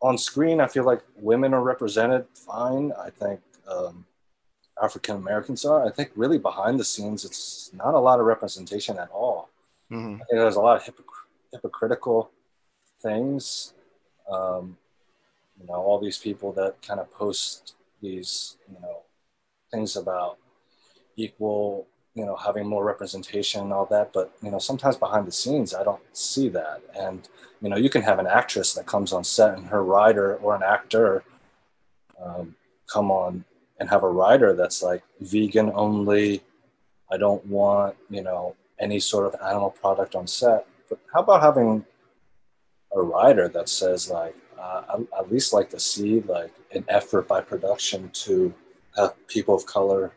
on screen I feel like women are represented fine. I think um, African Americans are. I think really behind the scenes it's not a lot of representation at all. Mm-hmm. I think there's a lot of hypocr- hypocritical things. Um, You know, all these people that kind of post these, you know, things about equal, you know, having more representation and all that. But, you know, sometimes behind the scenes, I don't see that. And, you know, you can have an actress that comes on set and her rider, or an actor um, come on and have a rider that's like vegan only. I don't want, you know, any sort of animal product on set. But how about having a rider that says like, Uh, I at least like to see like an effort by production to have people of color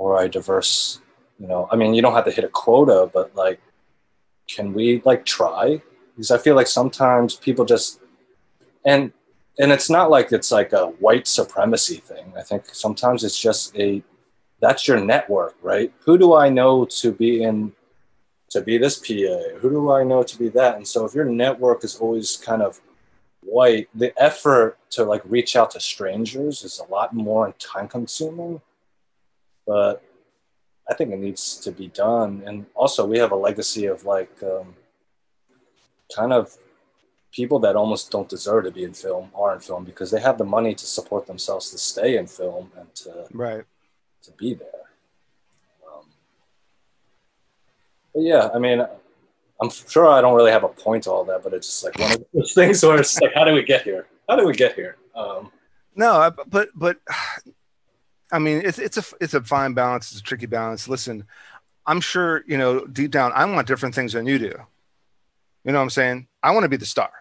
or a diverse, you know, I mean, you don't have to hit a quota, but like, can we like try? Because I feel like sometimes people just, and, and it's not like it's like a white supremacy thing. I think sometimes it's just a, that's your network, right? Who do I know to be in, to be this P A? Who do I know to be that? And so if your network is always kind of white, the effort to like reach out to strangers is a lot more time consuming, but I think it needs to be done. And also we have a legacy of like um, kind of people that almost don't deserve to be in film are in film because they have the money to support themselves to stay in film and to, right. to be there. Um, but yeah, I mean, I'm sure I don't really have a point to all that, but it's just like one of those things where it's like, how do we get here? How do we get here? Um, no, but but I mean, it's it's a it's a fine balance. It's a tricky balance. Listen, I'm sure you know deep down, I want different things than you do. You know what I'm saying? I want to be the star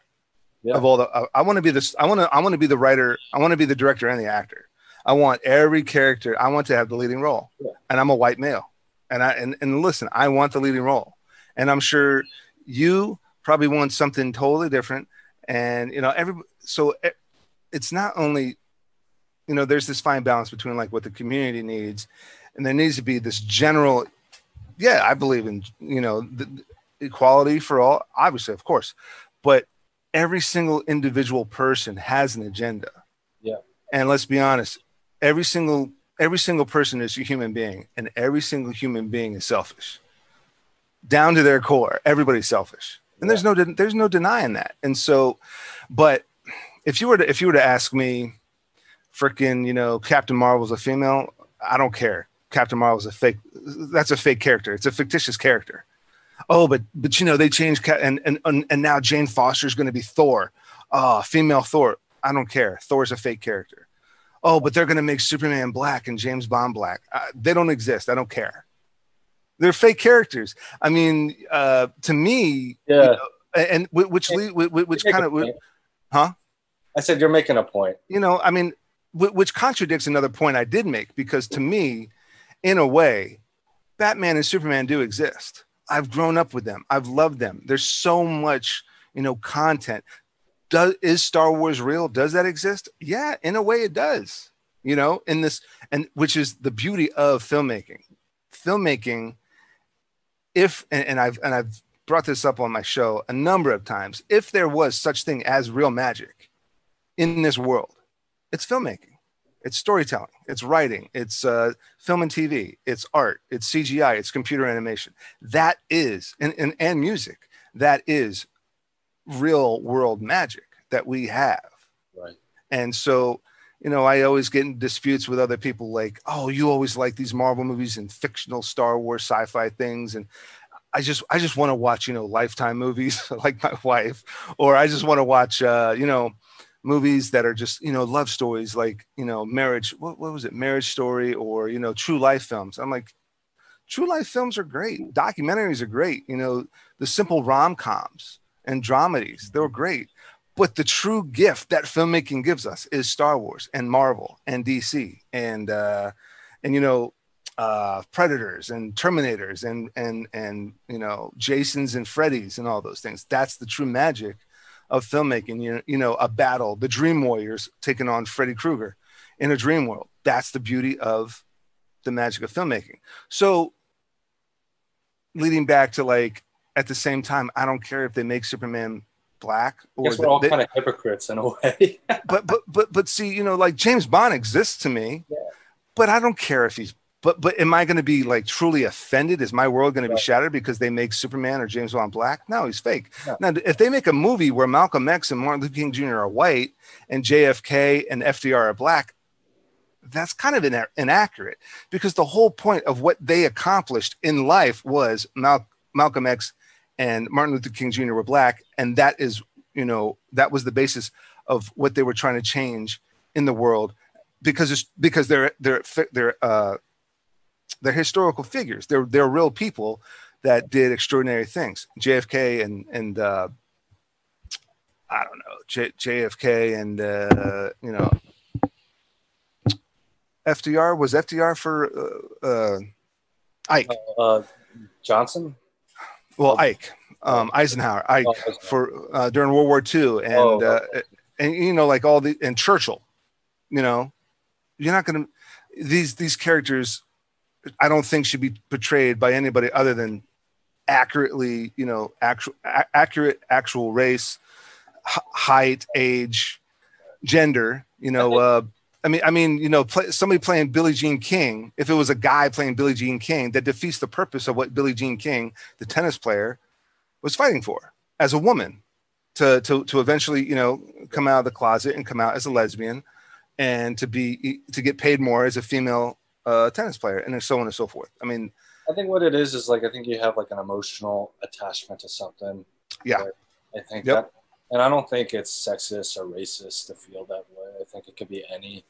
yeah. of all the. I, I want to be this. I want to. I want to be the writer. I want to be the director and the actor. I want every character. I want to have the leading role, yeah. and I'm a white male. And I and, and listen, I want the leading role. And I'm sure you probably want something totally different. And, you know, every, so it, it's not only, you know, there's this fine balance between like what the community needs, and there needs to be this general, yeah, I believe in, you know, the, the equality for all, obviously, of course, but every single individual person has an agenda. Yeah. And let's be honest, every single, every single person is a human being, and every single human being is selfish. Down to their core, everybody's selfish, and yeah. there's no there's no denying that. And so, but if you were to if you were to ask me, freaking, you know, Captain Marvel's a female. I don't care. Captain Marvel's a fake. That's a fake character. It's a fictitious character. Oh, but but you know they changed ca- and and and now Jane Foster's going to be Thor, uh, female Thor. I don't care. Thor's a fake character. Oh, but they're going to make Superman black and James Bond black. Uh, they don't exist. I don't care. They're fake characters. I mean, uh, to me, yeah. you know, and which which, which kind of Huh? I said, you're making a point. You know, I mean, w- which contradicts another point I did make, because to me, in a way, Batman and Superman do exist. I've grown up with them. I've loved them. There's so much, you know, content. Does, is Star Wars real? Does that exist? Yeah, in a way it does, you know, in this, and which is the beauty of filmmaking. Filmmaking, if, and, and I've, and I've brought this up on my show a number of times, if there was such thing as real magic in this world, it's filmmaking, it's storytelling, it's writing, it's uh, film and T V, it's art, it's C G I, it's computer animation. That is, and, and, and music, that is real world magic that we have. Right. And so, you know, I always get in disputes with other people like, oh, you always like these Marvel movies and fictional Star Wars sci-fi things. And I just, I just want to watch, you know, Lifetime movies like my wife, or I just want to watch, uh, you know, movies that are just, you know, love stories like, you know, marriage, what, what was it? Marriage Story, or, you know, true life films. I'm like, true life films are great. Documentaries are great. You know, the simple rom-coms and dramedies, they were great. But the true gift that filmmaking gives us is Star Wars and Marvel and D C and, uh, and, you know, uh, Predators and Terminators and, and, and, you know, Jasons and Freddy's and all those things. That's the true magic of filmmaking. You know, you know, a battle, the Dream Warriors taking on Freddy Krueger in a dream world. That's the beauty of the magic of filmmaking. So leading back to, like, at the same time, I don't care if they make Superman black, or I guess we're all they, kind of hypocrites in a way. but but but but see, you know, like James Bond exists to me, yeah. But I don't care if he's. But but am I going to be like truly offended? Is my world going to be right. shattered because they make Superman or James Bond black? No, he's fake. Yeah. Now, if they make a movie where Malcolm X and Martin Luther King Junior are white and J F K and F D R are black, that's kind of ina- inaccurate because the whole point of what they accomplished in life was Mal- Malcolm X. And Martin Luther King Junior were black. And that is, you know, that was the basis of what they were trying to change in the world, because it's because they're, they're, they're, uh, they're historical figures. They're, they're real people that did extraordinary things. J F K and, and, uh, I don't know, J, JFK and, uh, you know, F D R was F D R for, uh, uh Ike. Uh, uh, Johnson. Well, Ike, um, Eisenhower, Ike for uh, during World War Two, and oh, uh, and you know, like all the and Churchill, you know, you're not gonna these these characters, I don't think should be portrayed by anybody other than accurately, you know, actual a- accurate actual race, h- height, age, gender, you know. Uh, I mean, I mean, you know, play, somebody playing Billie Jean King. If it was a guy playing Billie Jean King, that defeats the purpose of what Billie Jean King, the tennis player, was fighting for as a woman, to to to eventually, you know, come out of the closet and come out as a lesbian, and to be to get paid more as a female uh, tennis player, and so on and so forth. I mean, I think what it is is like I think you have like an emotional attachment to something. Yeah, I think yep. that. And I don't think it's sexist or racist to feel that way. I think it could be any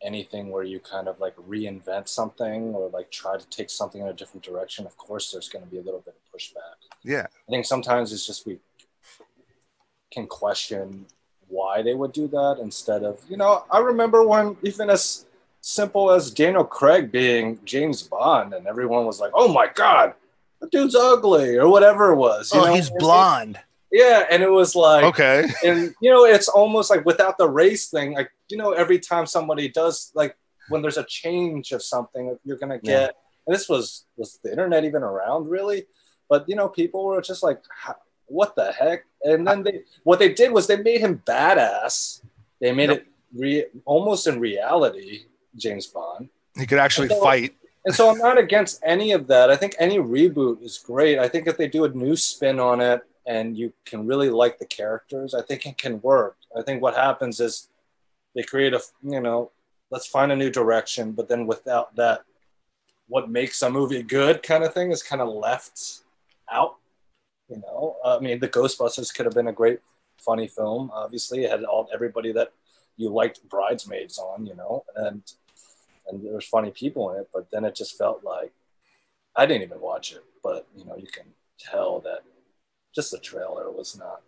anything where you kind of like reinvent something or like try to take something in a different direction. Of course, there's going to be a little bit of pushback. Yeah. I think sometimes it's just we can question why they would do that instead of, you know, I remember when even as simple as Daniel Craig being James Bond and everyone was like, oh, my God, the dude's ugly or whatever it was. You oh, know? He's blonde. Yeah, and it was like, okay, and you know, it's almost like without the race thing, like, you know, every time somebody does, like, when there's a change of something, you're gonna get. Yeah. And this was was the internet even around really, but you know, people were just like, what the heck? And then they, what they did was they made him badass. They made yep. it re, almost in reality, James Bond. He could actually and so, fight. And so I'm not against any of that. I think any reboot is great. I think if they do a new spin on it. And you can really like the characters, I think it can work. I think what happens is they create a, you know, let's find a new direction, but then without that, what makes a movie good kind of thing is kind of left out, you know? I mean, the Ghostbusters could have been a great, funny film, obviously. It had all everybody that you liked Bridesmaids on, you know? And, and there was funny people in it, but then it just felt like, I didn't even watch it, but, you know, you can tell that just the trailer was not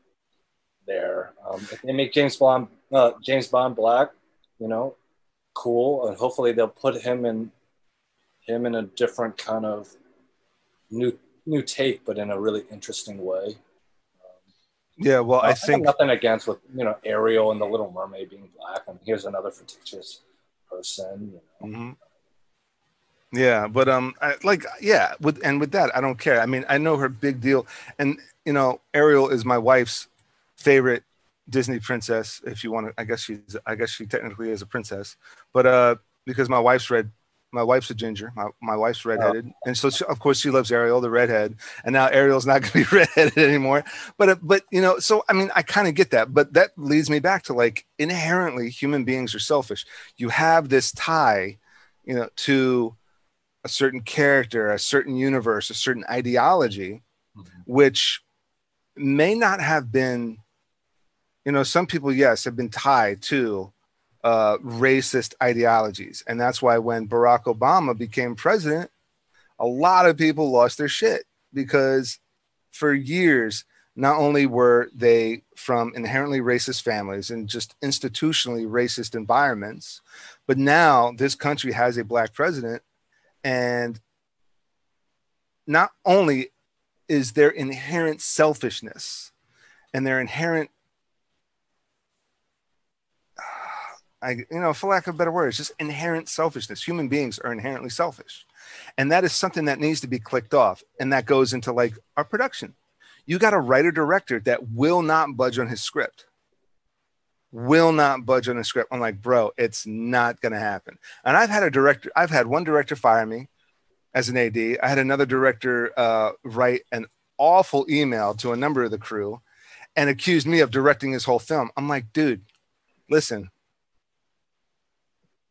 there. Um, if they make James Bond, uh, James Bond black, you know, cool. And hopefully they'll put him in him in a different kind of new new take, but in a really interesting way. Yeah, well, I, I think nothing against with you know Ariel and the Little Mermaid being black. I mean, here's another fictitious person. You know? Mm-hmm. Yeah, but um, I, like yeah, with and with that, I don't care. I mean, I know her big deal, and you know, Ariel is my wife's favorite Disney princess. If you want to, I guess she's, I guess she technically is a princess, but uh, because my wife's red. My wife's a ginger. My, my wife's redheaded, oh. And so she, of course she loves Ariel, the redhead. And now Ariel's not going to be redheaded anymore. But but you know, so I mean, I kind of get that. But that leads me back to like inherently human beings are selfish. You have this tie, you know, to a certain character, a certain universe, a certain ideology, mm-hmm. which may not have been. You know, some people yes have been tied to. Uh, racist ideologies. And that's why when Barack Obama became president, a lot of people lost their shit because for years, not only were they from inherently racist families and just institutionally racist environments, but now this country has a black president. And not only is their inherent selfishness and their inherent I, you know, for lack of a better word, it's just inherent selfishness. Human beings are inherently selfish. And that is something that needs to be clicked off. And that goes into like our production. You got a writer director that will not budge on his script. Will not budge on his script. I'm like, bro, it's not going to happen. And I've had a director. I've had one director fire me as an A D. I had another director uh, write an awful email to a number of the crew and accused me of directing his whole film. I'm like, dude, listen.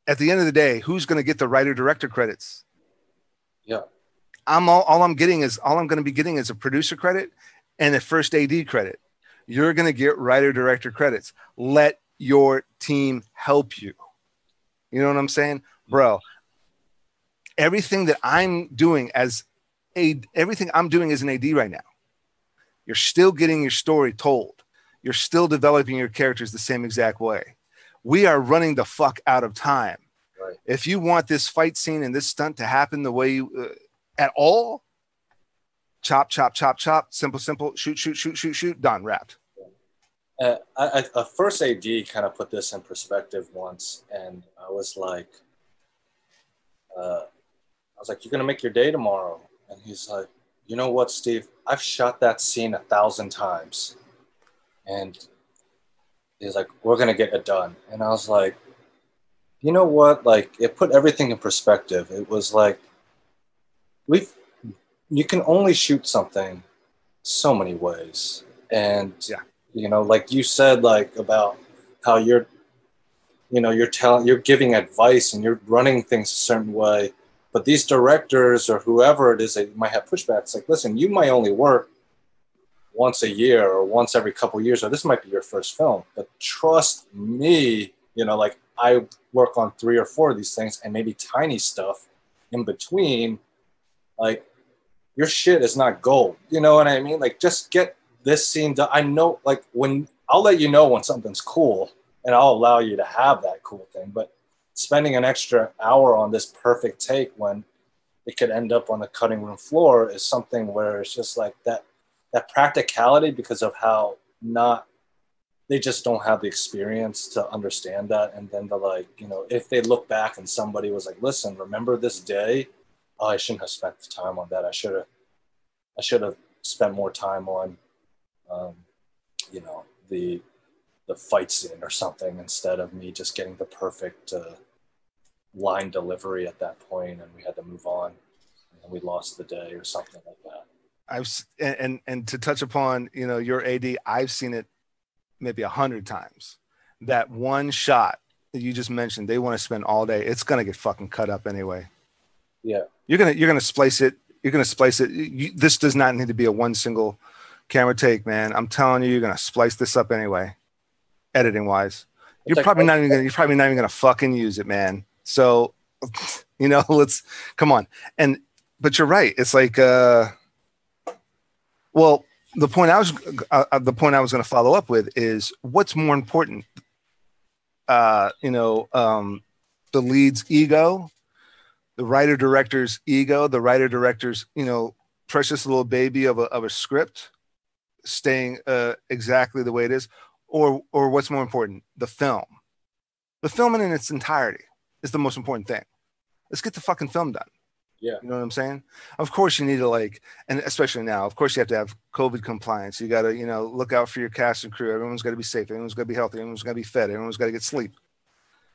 At the end of the day, who's going to get the writer-director credits? Yeah, I'm all, all I'm getting is all I'm going to be getting is a producer credit and a first A D credit. You're going to get writer-director credits. Let your team help you. You know what I'm saying, bro? Everything that I'm doing as a everything I'm doing as an A D right now, you're still getting your story told. You're still developing your characters the same exact way. We are running the fuck out of time. Right. If you want this fight scene and this stunt to happen the way you, uh, at all, chop, chop, chop, chop, simple, simple, shoot, shoot, shoot, shoot, shoot, done, wrapped. Uh, I, I, a first A D kind of put this in perspective once, and I was like, uh, I was like, you're going to make your day tomorrow. And he's like, you know what, Steve? I've shot that scene a thousand times. And he's like, we're going to get it done. And I was like, you know what? Like, it put everything in perspective. It was like, we've, you can only shoot something so many ways. And, yeah. you know, like you said, like about how you're, you know, you're telling, you're giving advice and you're running things a certain way. But these directors or whoever it is, they might have pushbacks. Like, listen, you might only work once a year or once every couple years, or this might be your first film, but trust me, you know, like I work on three or four of these things and maybe tiny stuff in between, like your shit is not gold. You know what I mean? Like just get this scene done. I know like when I'll let you know when something's cool and I'll allow you to have that cool thing, but spending an extra hour on this perfect take when it could end up on the cutting room floor is something where it's just like that, that practicality because of how not, they just don't have the experience to understand that. And then the like, you know, if they look back and somebody was like, listen, remember this day? Oh, I shouldn't have spent the time on that. I should have, I should have spent more time on, um, you know, the, the fight scene or something instead of me just getting the perfect uh, line delivery at that point. And we had to move on and we lost the day or something like that. I've and and to touch upon you know your A D, I've seen it maybe a hundred times. That one shot that you just mentioned, they want to spend all day. It's gonna get fucking cut up anyway. Yeah, you're gonna you're gonna splice it. You're gonna splice it. You, this does not need to be a one single camera take, man. I'm telling you, you're gonna splice this up anyway. Editing wise, you're probably not even gonna, you're probably not even gonna fucking use it, man. So you know, let's come on. And but you're right. It's like. uh Well, the point I was uh, the point I was going to follow up with is what's more important, uh, you know, um, the lead's ego, the writer director's ego, the writer director's, you know, precious little baby of a, of a script staying uh, exactly the way it is, or, or what's more important, the film, the film in its entirety is the most important thing. Let's get the fucking film done. Yeah. You know what I'm saying? Of course you need to, like, and especially now, of course you have to have COVID compliance. You got to, you know, look out for your cast and crew. Everyone's got to be safe. Everyone's got to be healthy. Everyone's got to be fed. Everyone's got to get sleep.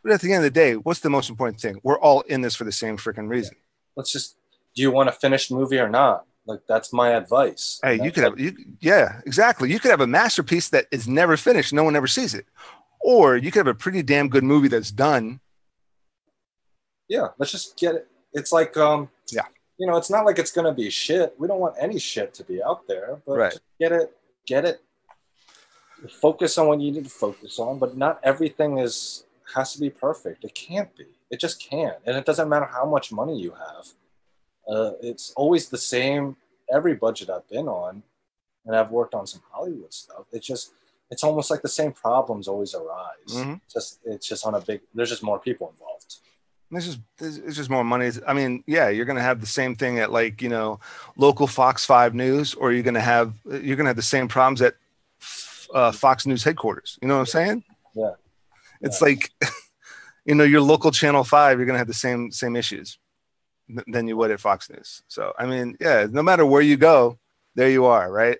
But at the end of the day, what's the most important thing? We're all in this for the same freaking reason. Yeah. Let's just, do you want a finished movie or not? Like, that's my advice. Hey, that's you could have, you, yeah, exactly. You could have a masterpiece that is never finished. No one ever sees it. Or you could have a pretty damn good movie that's done. Yeah. Let's just get it. It's like, um, yeah, you know, it's not like it's going to be shit. We don't want any shit to be out there, but right. get it, get it. Focus on what you need to focus on, but not everything is, has to be perfect. It can't be, it just can't. And it doesn't matter how much money you have. Uh, it's always the same. Every budget I've been on, and I've worked on some Hollywood stuff. It's just, it's almost like the same problems always arise. Mm-hmm. It's just, it's just on a big, there's just more people involved. It's just, it's just more money. I mean, yeah, you're going to have the same thing at, like, you know, local Fox five News, or you're going to have, you're going to have the same problems at uh, Fox News headquarters. You know what I'm saying? Yeah. It's yeah. like, you know, your local Channel five, you're going to have the same, same issues than you would at Fox News. So, I mean, yeah, no matter where you go, there you are. Right.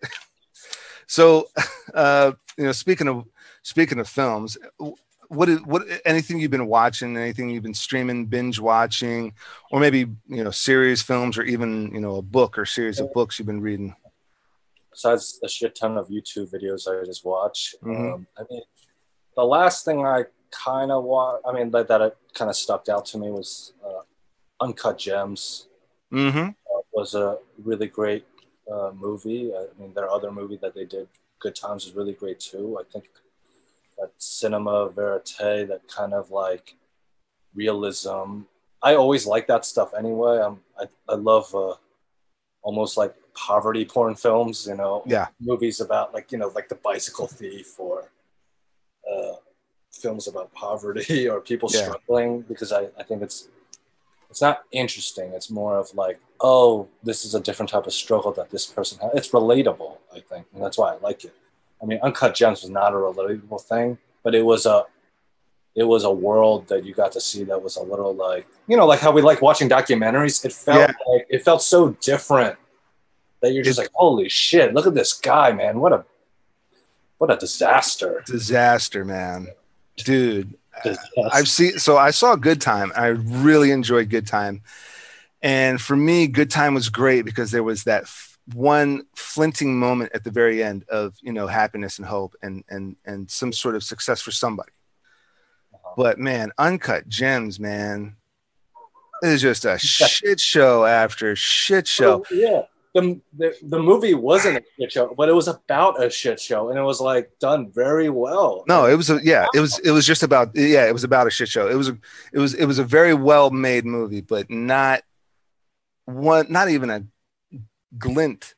So, uh, you know, speaking of, speaking of films, What is what? Anything you've been watching, anything you've been streaming, binge watching, or maybe, you know, series, films, or even, you know, a book or series of books you've been reading? Besides a shit ton of YouTube videos I just watch. Mm-hmm. Um, I mean, the last thing I kind of watched, I mean, that, that kind of stuck out to me was uh, Uncut Gems. Mm-hmm. Uh, was a really great uh, movie. I mean, their other movie that they did, Good Times, was really great too. I think that cinema verite, that kind of like realism. I always like that stuff anyway. I'm, I I love uh, almost like poverty porn films, you know, yeah. movies about like, you know, like The Bicycle Thief, or uh, films about poverty or people yeah. struggling, because I, I think it's, it's not interesting. It's more of like, oh, this is a different type of struggle that this person has. It's relatable, I think, and that's why I like it. I mean, Uncut Gems was not a relatable thing, but it was a, it was a world that you got to see that was a little like, you know, like how we like watching documentaries. It felt yeah. like, it felt so different that you're just like, holy shit, look at this guy, man! What a, what a disaster! Disaster, man, dude. Disaster. I've seen so I saw Good Time. I really enjoyed Good Time, and for me, Good Time was great because there was that one flinting moment at the very end of, you know, happiness and hope and and and some sort of success for somebody. Uh-huh. But man, Uncut Gems, man, it's just a shit show after shit show. Oh, yeah, the, the the movie wasn't a shit show, but it was about a shit show, and it was like done very well. No, it was a, yeah, it was it was just about yeah, it was about a shit show. It was a, it was it was a very well made movie, but not one, not even a glint,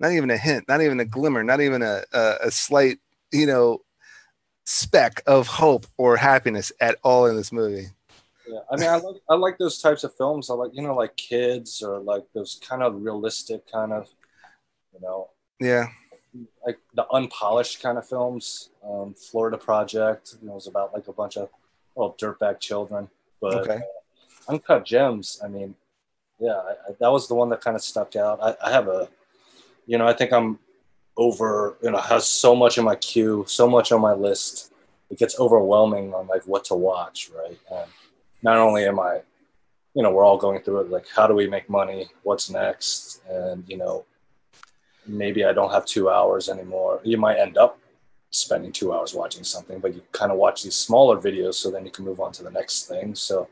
not even a hint, not even a glimmer, not even a, a a slight, you know, speck of hope or happiness at all in this movie. Yeah, I mean, I like I like those types of films. I like, you know, like Kids, or like those kind of realistic kind of, you know, yeah, like the unpolished kind of films. Um, Florida Project, you know, it was about like a bunch of well dirtbag children, but okay. uh, Uncut Gems, I mean. Yeah, I, that was the one that kind of stuck out. I, I have a, you know, I think I'm over, you know, I have so much in my queue, so much on my list. It gets overwhelming on like what to watch, right? And not only am I, you know, we're all going through it, like how do we make money? What's next? And, you know, maybe I don't have two hours anymore. You might end up spending two hours watching something, but you kind of watch these smaller videos so then you can move on to the next thing. So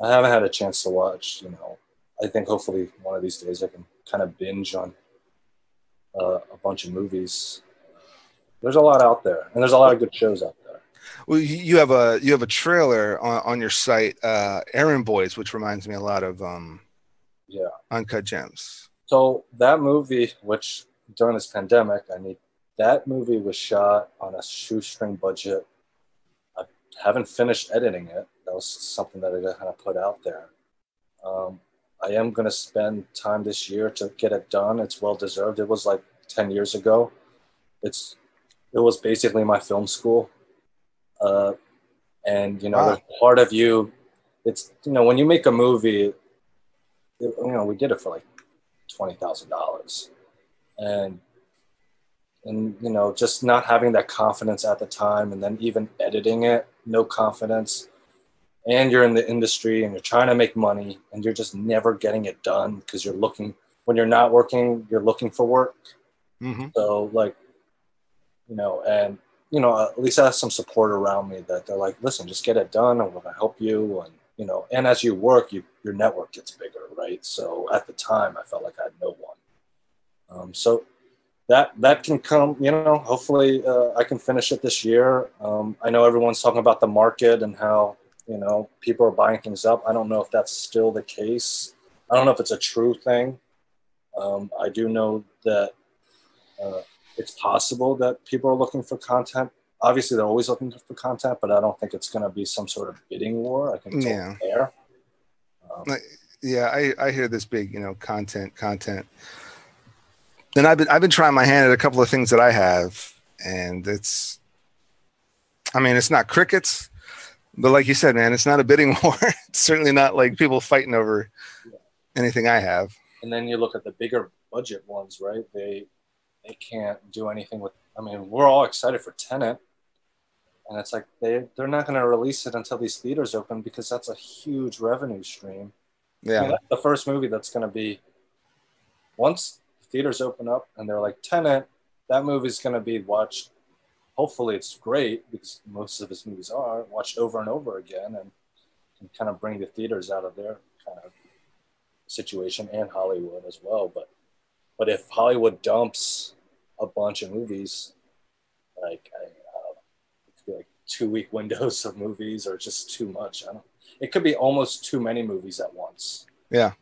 I haven't had a chance to watch, you know, I think hopefully one of these days I can kind of binge on uh, a bunch of movies. There's a lot out there, and there's a lot of good shows out there. Well, you have a you have a trailer on, on your site, uh, Errand Boys, which reminds me a lot of um, yeah, Uncut Gems. So that movie, which during this pandemic, I mean, that movie was shot on a shoestring budget. I haven't finished editing it. That was something that I kind of put out there. Um, I am going to spend time this year to get it done. It's well-deserved. It was like ten years ago. It's, it was basically my film school. Uh, and, you know, wow. part of you, it's, you know, when you make a movie, it, you know, we did it for like twenty thousand dollars. And, and, you know, just not having that confidence at the time, and then even editing it, no confidence. And you're in the industry and you're trying to make money and you're just never getting it done because you're looking, when you're not working, you're looking for work. Mm-hmm. So like, you know, and, you know, at least I have some support around me that they're like, listen, just get it done. I'm going to help you. And, you know, and as you work, you, your network gets bigger, right? So at the time, I felt like I had no one. Um, so that that can come, you know, hopefully uh, I can finish it this year. Um, I know everyone's talking about the market and how, you know, people are buying things up. I don't know if that's still the case. I don't know if it's a true thing. Um, I do know that uh, it's possible that people are looking for content. Obviously, they're always looking for content, but I don't think it's going to be some sort of bidding war. I think it's yeah. all fair. Um, yeah, I, I hear this big, you know, content, content. Then I've been I've been trying my hand at a couple of things that I have, and it's, I mean, it's not crickets, but like you said, man, it's not a bidding war. It's certainly not like people fighting over yeah. anything I have. And then you look at the bigger budget ones, right? They they can't do anything with. I mean, we're all excited for Tenet, and it's like they they're not going to release it until these theaters open because that's a huge revenue stream. Yeah, I mean, that's the first movie that's going to be once. Theaters open up and they're like, Tenet, that movie's going to be watched. Hopefully it's great because most of his movies are watched over and over again, and, and kind of bring the theaters out of their kind of situation, and Hollywood as well. But, but if Hollywood dumps a bunch of movies, like I, uh, it could be like two week windows of movies or just too much. I don't, it could be almost too many movies at once. Yeah.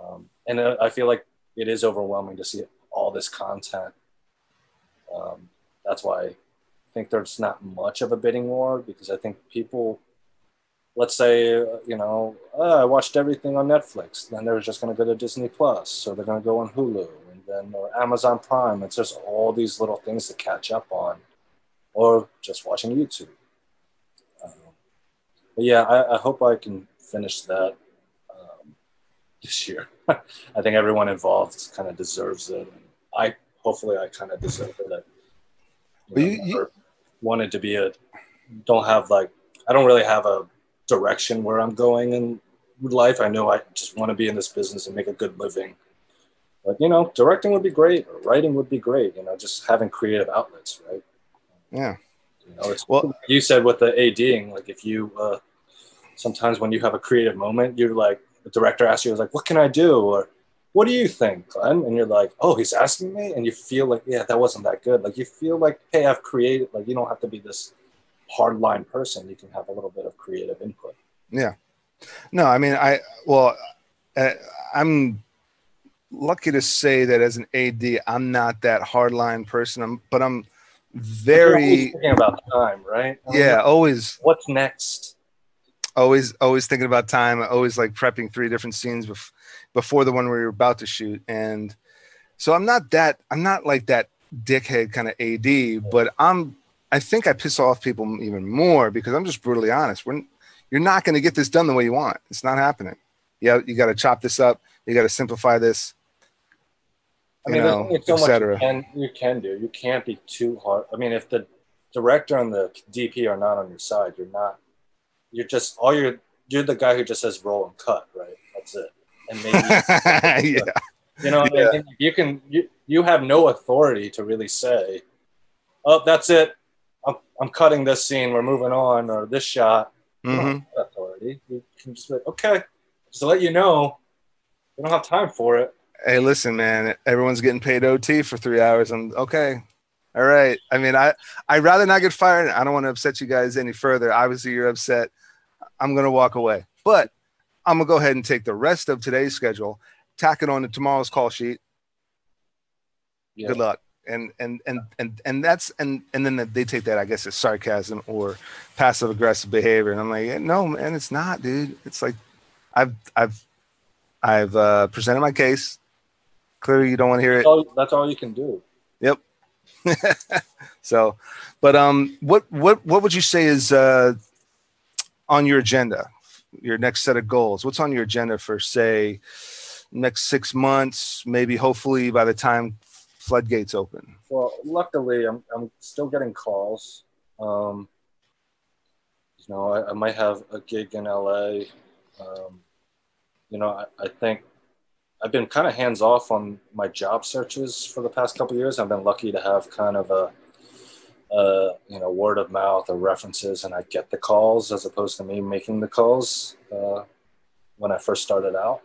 Um, and I, I feel like it is overwhelming to see all this content. Um, that's why I think there's not much of a bidding war, because I think people, let's say, you know, oh, I watched everything on Netflix. Then they're just going to go to Disney Plus, or they're going to go on Hulu, and then or Amazon Prime. It's just all these little things to catch up on, or just watching YouTube. Um, but yeah, I, I hope I can finish that um, this year. I think everyone involved kind of deserves it. I hopefully I kind of deserve it. You know, you, you, wanted to be a don't have like I don't really have a direction where I'm going in life. I know I just want to be in this business and make a good living. But you know, directing would be great, or writing would be great. You know, just having creative outlets, right? Yeah. You know, it's well, you said with the ADing, like if you uh, sometimes when you have a creative moment, you're like. The director asks you, like, what can I do? Or what do you think, Glenn? And you're like, oh, he's asking me? And you feel like, yeah, that wasn't that good. Like, you feel like, hey, I've created, like, you don't have to be this hardline person. You can have a little bit of creative input. Yeah. No, I mean, I, well, uh, I'm lucky to say that as an A D, I'm not that hardline person, I'm, but I'm very. Thinking about time, right? I mean, yeah, always. What's next? Always, always thinking about time. Always like prepping three different scenes bef- before the one we were about to shoot, and so I'm not that. I'm not like that dickhead kind of A D, but I'm. I think I piss off people even more because I'm just brutally honest. We're, you're not going to get this done the way you want. It's not happening. Yeah, you got to chop this up. You got to simplify this. You I mean, know, there's so et cetera. Much you can, you can do. You can't be too hard. I mean, if the director and the D P are not on your side, you're not. You're just all you're you're the guy who just says roll and cut, right? That's it. And maybe yeah. you know, yeah. I mean, you can you, you have no authority to really say, oh, that's it. I'm I'm cutting this scene. We're moving on, or this shot. Mm-hmm. You don't have authority. You can just be like, okay, just to let you know, we don't have time for it. Hey, listen, man. Everyone's getting paid O T for three hours. I'm okay. All right. I mean, I I'd rather not get fired. I don't want to upset you guys any further. Obviously, you're upset. I'm going to walk away, but I'm going to go ahead and take the rest of today's schedule, tack it on to tomorrow's call sheet. yeah. good luck. And and and and and that's and and then they take that, I guess, as sarcasm or passive aggressive behavior. And I'm like, no, man, it's not, dude. It's like, I've I've I've uh, presented my case. Clearly, you don't want to hear that's it. All, that's all you can do. Yep. So, but um, what what what would you say is uh, on your agenda? Your next set of goals. What's on your agenda for, say, next six months? Maybe, hopefully, by the time floodgates open. Well, luckily, I'm I'm still getting calls. Um, you know, I, I might have a gig in L A. Um, you know, I, I think I've been kind of hands off on my job searches for the past couple of years. I've been lucky to have kind of a, a, you know, word of mouth or references, and I get the calls as opposed to me making the calls uh, when I first started out.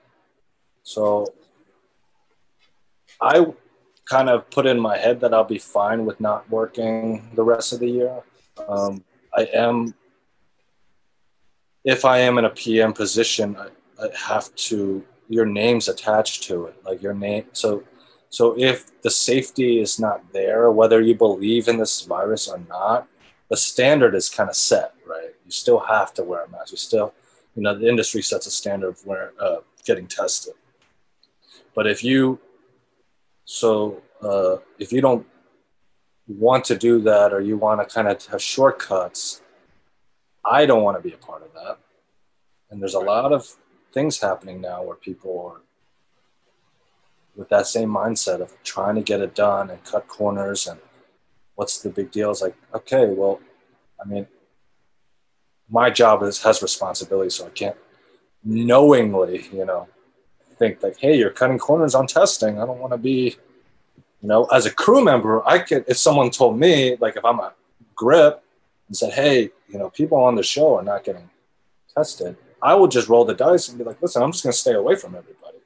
So I kind of put in my head that I'll be fine with not working the rest of the year. Um, I am. If I am in a P M position, I, I have to, your name's attached to it, like your name. So, so if the safety is not there, whether you believe in this virus or not, the standard is kind of set, right? You still have to wear a mask. You still, you know, the industry sets a standard of where, uh, getting tested. But if you, so uh, if you don't want to do that, or you want to kind of have shortcuts, I don't want to be a part of that. And there's a lot of things happening now where people are with that same mindset of trying to get it done and cut corners. And what's the big deal? It's like, okay, well, I mean, my job is, has responsibility. So I can't knowingly, you know, think like, hey, you're cutting corners on testing. I don't want to be, you know, as a crew member, I could, if someone told me, like if I'm a grip and said, hey, you know, people on the show are not getting tested, I will just roll the dice and be like, listen, I'm just going to stay away from everybody.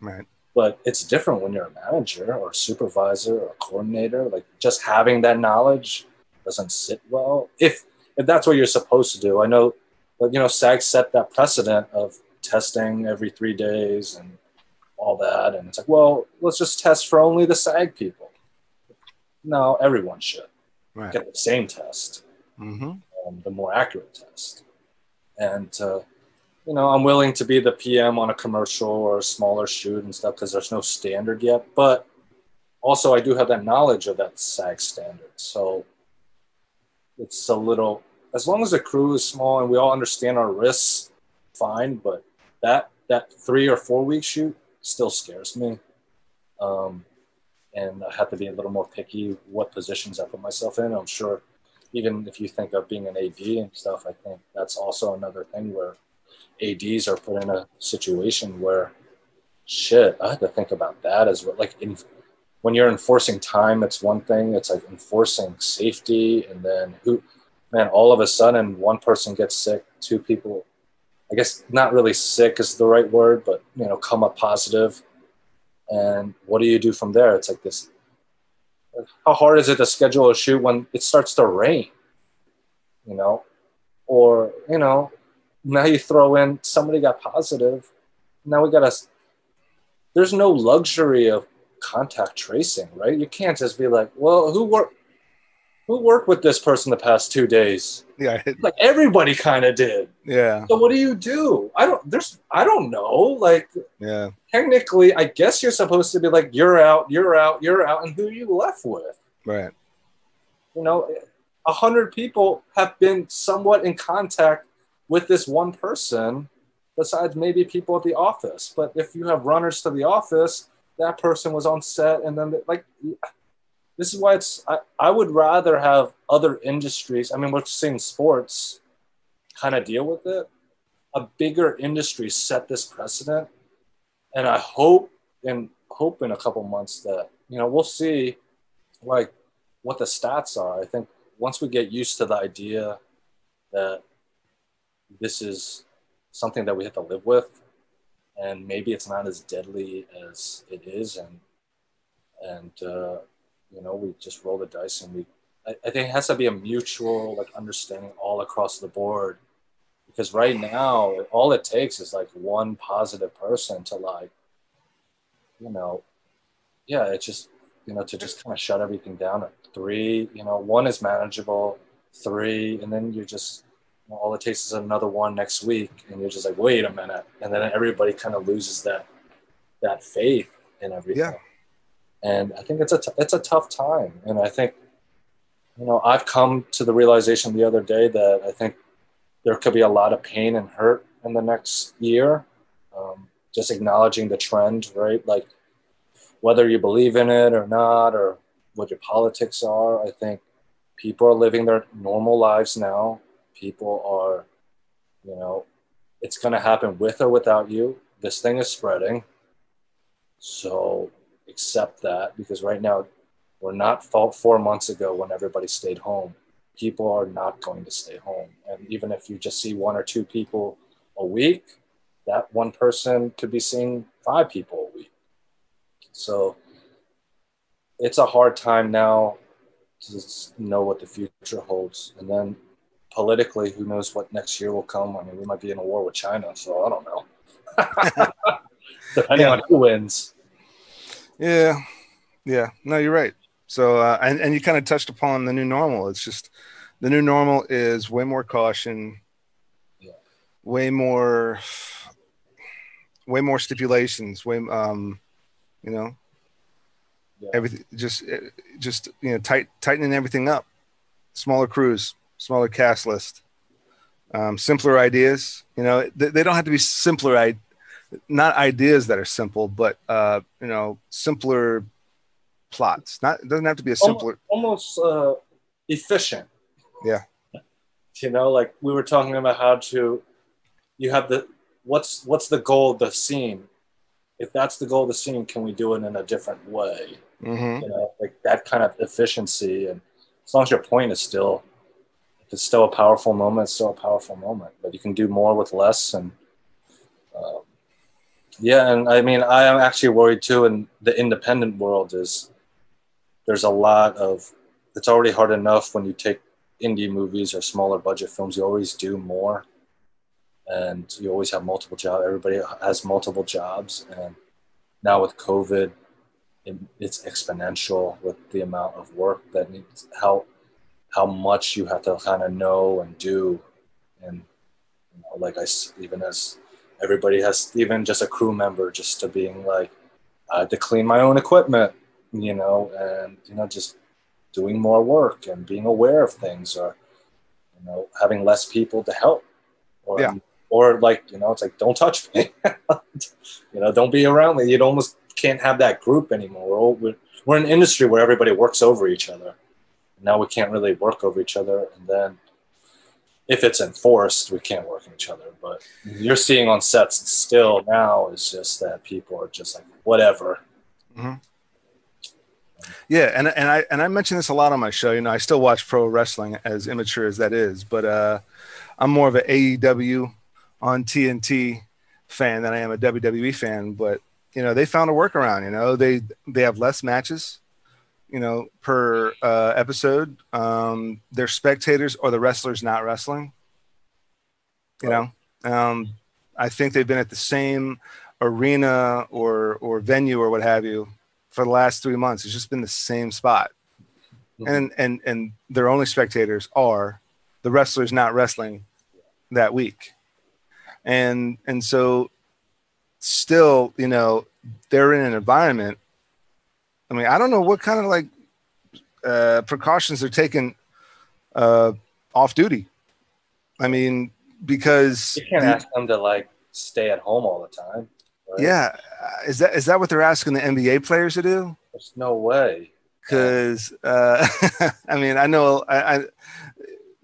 Right. But it's different when you're a manager or a supervisor or a coordinator. Like just having that knowledge doesn't sit well. If if that's what you're supposed to do, I know, but you know, SAG set that precedent of testing every three days and all that. And it's like, well, let's just test for only the SAG people. No, everyone should right. get the same test. Mm-hmm. Um, the more accurate test. And, uh, you know, I'm willing to be the P M on a commercial or a smaller shoot and stuff because there's no standard yet. But also I do have that knowledge of that SAG standard. So it's a little, as long as the crew is small and we all understand our risks, fine. But that, that three or four week shoot still scares me. Um, and I have to be a little more picky what positions I put myself in. I'm sure even if you think of being an A D and stuff, I think that's also another thing where A Ds are put in a situation where, shit, I had to think about that as well. Like in, when you're enforcing time, it's one thing. It's like enforcing safety. And then who, man, all of a sudden one person gets sick, two people, I guess not really sick is the right word, but, you know, come up positive. And what do you do from there? It's like this. How hard is it to schedule a shoot when it starts to rain, you know, or, you know, now you throw in somebody got positive. Now we got to, there's no luxury of contact tracing, right? You can't just be like, well, who worked, who worked with this person the past two days? Yeah. Like everybody kind of did. Yeah. So what do you do? I don't, there's, I don't know. Like, yeah. Technically, I guess you're supposed to be like, you're out, you're out, you're out. And who are you left with? Right. You know, a hundred people have been somewhat in contact with this one person besides maybe people at the office. But if you have runners to the office, that person was on set. And then like, this is why it's, I, I would rather have other industries. I mean, we're seeing sports kind of deal with it. A bigger industry set this precedent. And I hope and hope in a couple months that, you know, we'll see like what the stats are. I think once we get used to the idea that this is something that we have to live with and maybe it's not as deadly as it is. And, and, uh, you know, we just roll the dice and we, I, I think it has to be a mutual like understanding all across the board, because right now all it takes is like one positive person to like, you know, yeah, it just you know, to just kind of shut everything down at three, you know, one is manageable, three, and then you're just, you know, all it takes is another one next week. And you're just like, wait a minute. And then everybody kind of loses that, that faith in everything. Yeah. And I think it's a, t- it's a tough time. And I think, you know, I've come to the realization the other day that I think there could be a lot of pain and hurt in the next year. Um, just acknowledging the trend, right? Like, whether you believe in it or not, or what your politics are, I think people are living their normal lives now. People are, you know, it's going to happen with or without you. This thing is spreading. So accept that, because right now we're not four months ago when everybody stayed home. People are not going to stay home. And even if you just see one or two people a week, that one person could be seeing five people a week. So it's a hard time now to know what the future holds. And then politically, who knows what next year will come. I mean, we might be in a war with China, so I don't know. Depending yeah. on who wins. Yeah. Yeah. No, you're right. So, uh, and, and you kind of touched upon the new normal. It's just the new normal is way more caution, yeah. way more, way more stipulations, way, um, you know, yeah. everything just, just, you know, tight, tightening everything up, smaller crews, smaller cast list, um, simpler ideas, you know, they, they don't have to be simpler. I, not ideas that are simple, but, uh, you know, simpler plots. Not, it doesn't have to be a simpler, almost, uh, efficient. Yeah. You know, like we were talking about how to, you have the, what's, what's the goal of the scene? If that's the goal of the scene, can we do it in a different way? Mm-hmm. You know, like that kind of efficiency. And as long as your point is still, if it's still a powerful moment, it's still a powerful moment, but you can do more with less. And, um, yeah. And I mean, I am actually worried too. In the independent world is there's a lot of, it's already hard enough when you take indie movies or smaller budget films, you always do more. And you always have multiple jobs. Everybody has multiple jobs. And now with COVID, it, it's exponential with the amount of work that needs, how how much you have to kind of know and do. And you know, like I, even as everybody has, even just a crew member, just to being like, I had to clean my own equipment, you know, and, you know, just doing more work and being aware of things, or, you know, having less people to help. Or, yeah. or like, you know, it's like, don't touch me, you know, don't be around me. You almost can't have that group anymore. We're, all, we're, we're in an industry where everybody works over each other. Now we can't really work over each other. And then if it's enforced, we can't work with each other. But you're seeing on sets still now is just that people are just like, whatever. Mm-hmm. Yeah. And, and I, and I mention this a lot on my show, you know, I still watch pro wrestling, as immature as that is, but, uh, I'm more of an A E W on T N T fan than I am a W W E fan, but you know, they found a workaround, you know, they, they have less matches, you know, per uh, episode. Um, their spectators or the wrestlers not wrestling, you know, um, I think they've been at the same arena or, or venue or what have you for the last three months. It's just been the same spot. And, and, and their only spectators are the wrestlers not wrestling that week. And, and so still, you know, they're in an environment. I mean, I don't know what kind of like uh, precautions they're taking uh, off duty. I mean, because you can't the, ask them to like stay at home all the time. Right? Yeah. Is that, is that what they're asking the N B A players to do? There's no way. Cause uh, I mean, I know I, I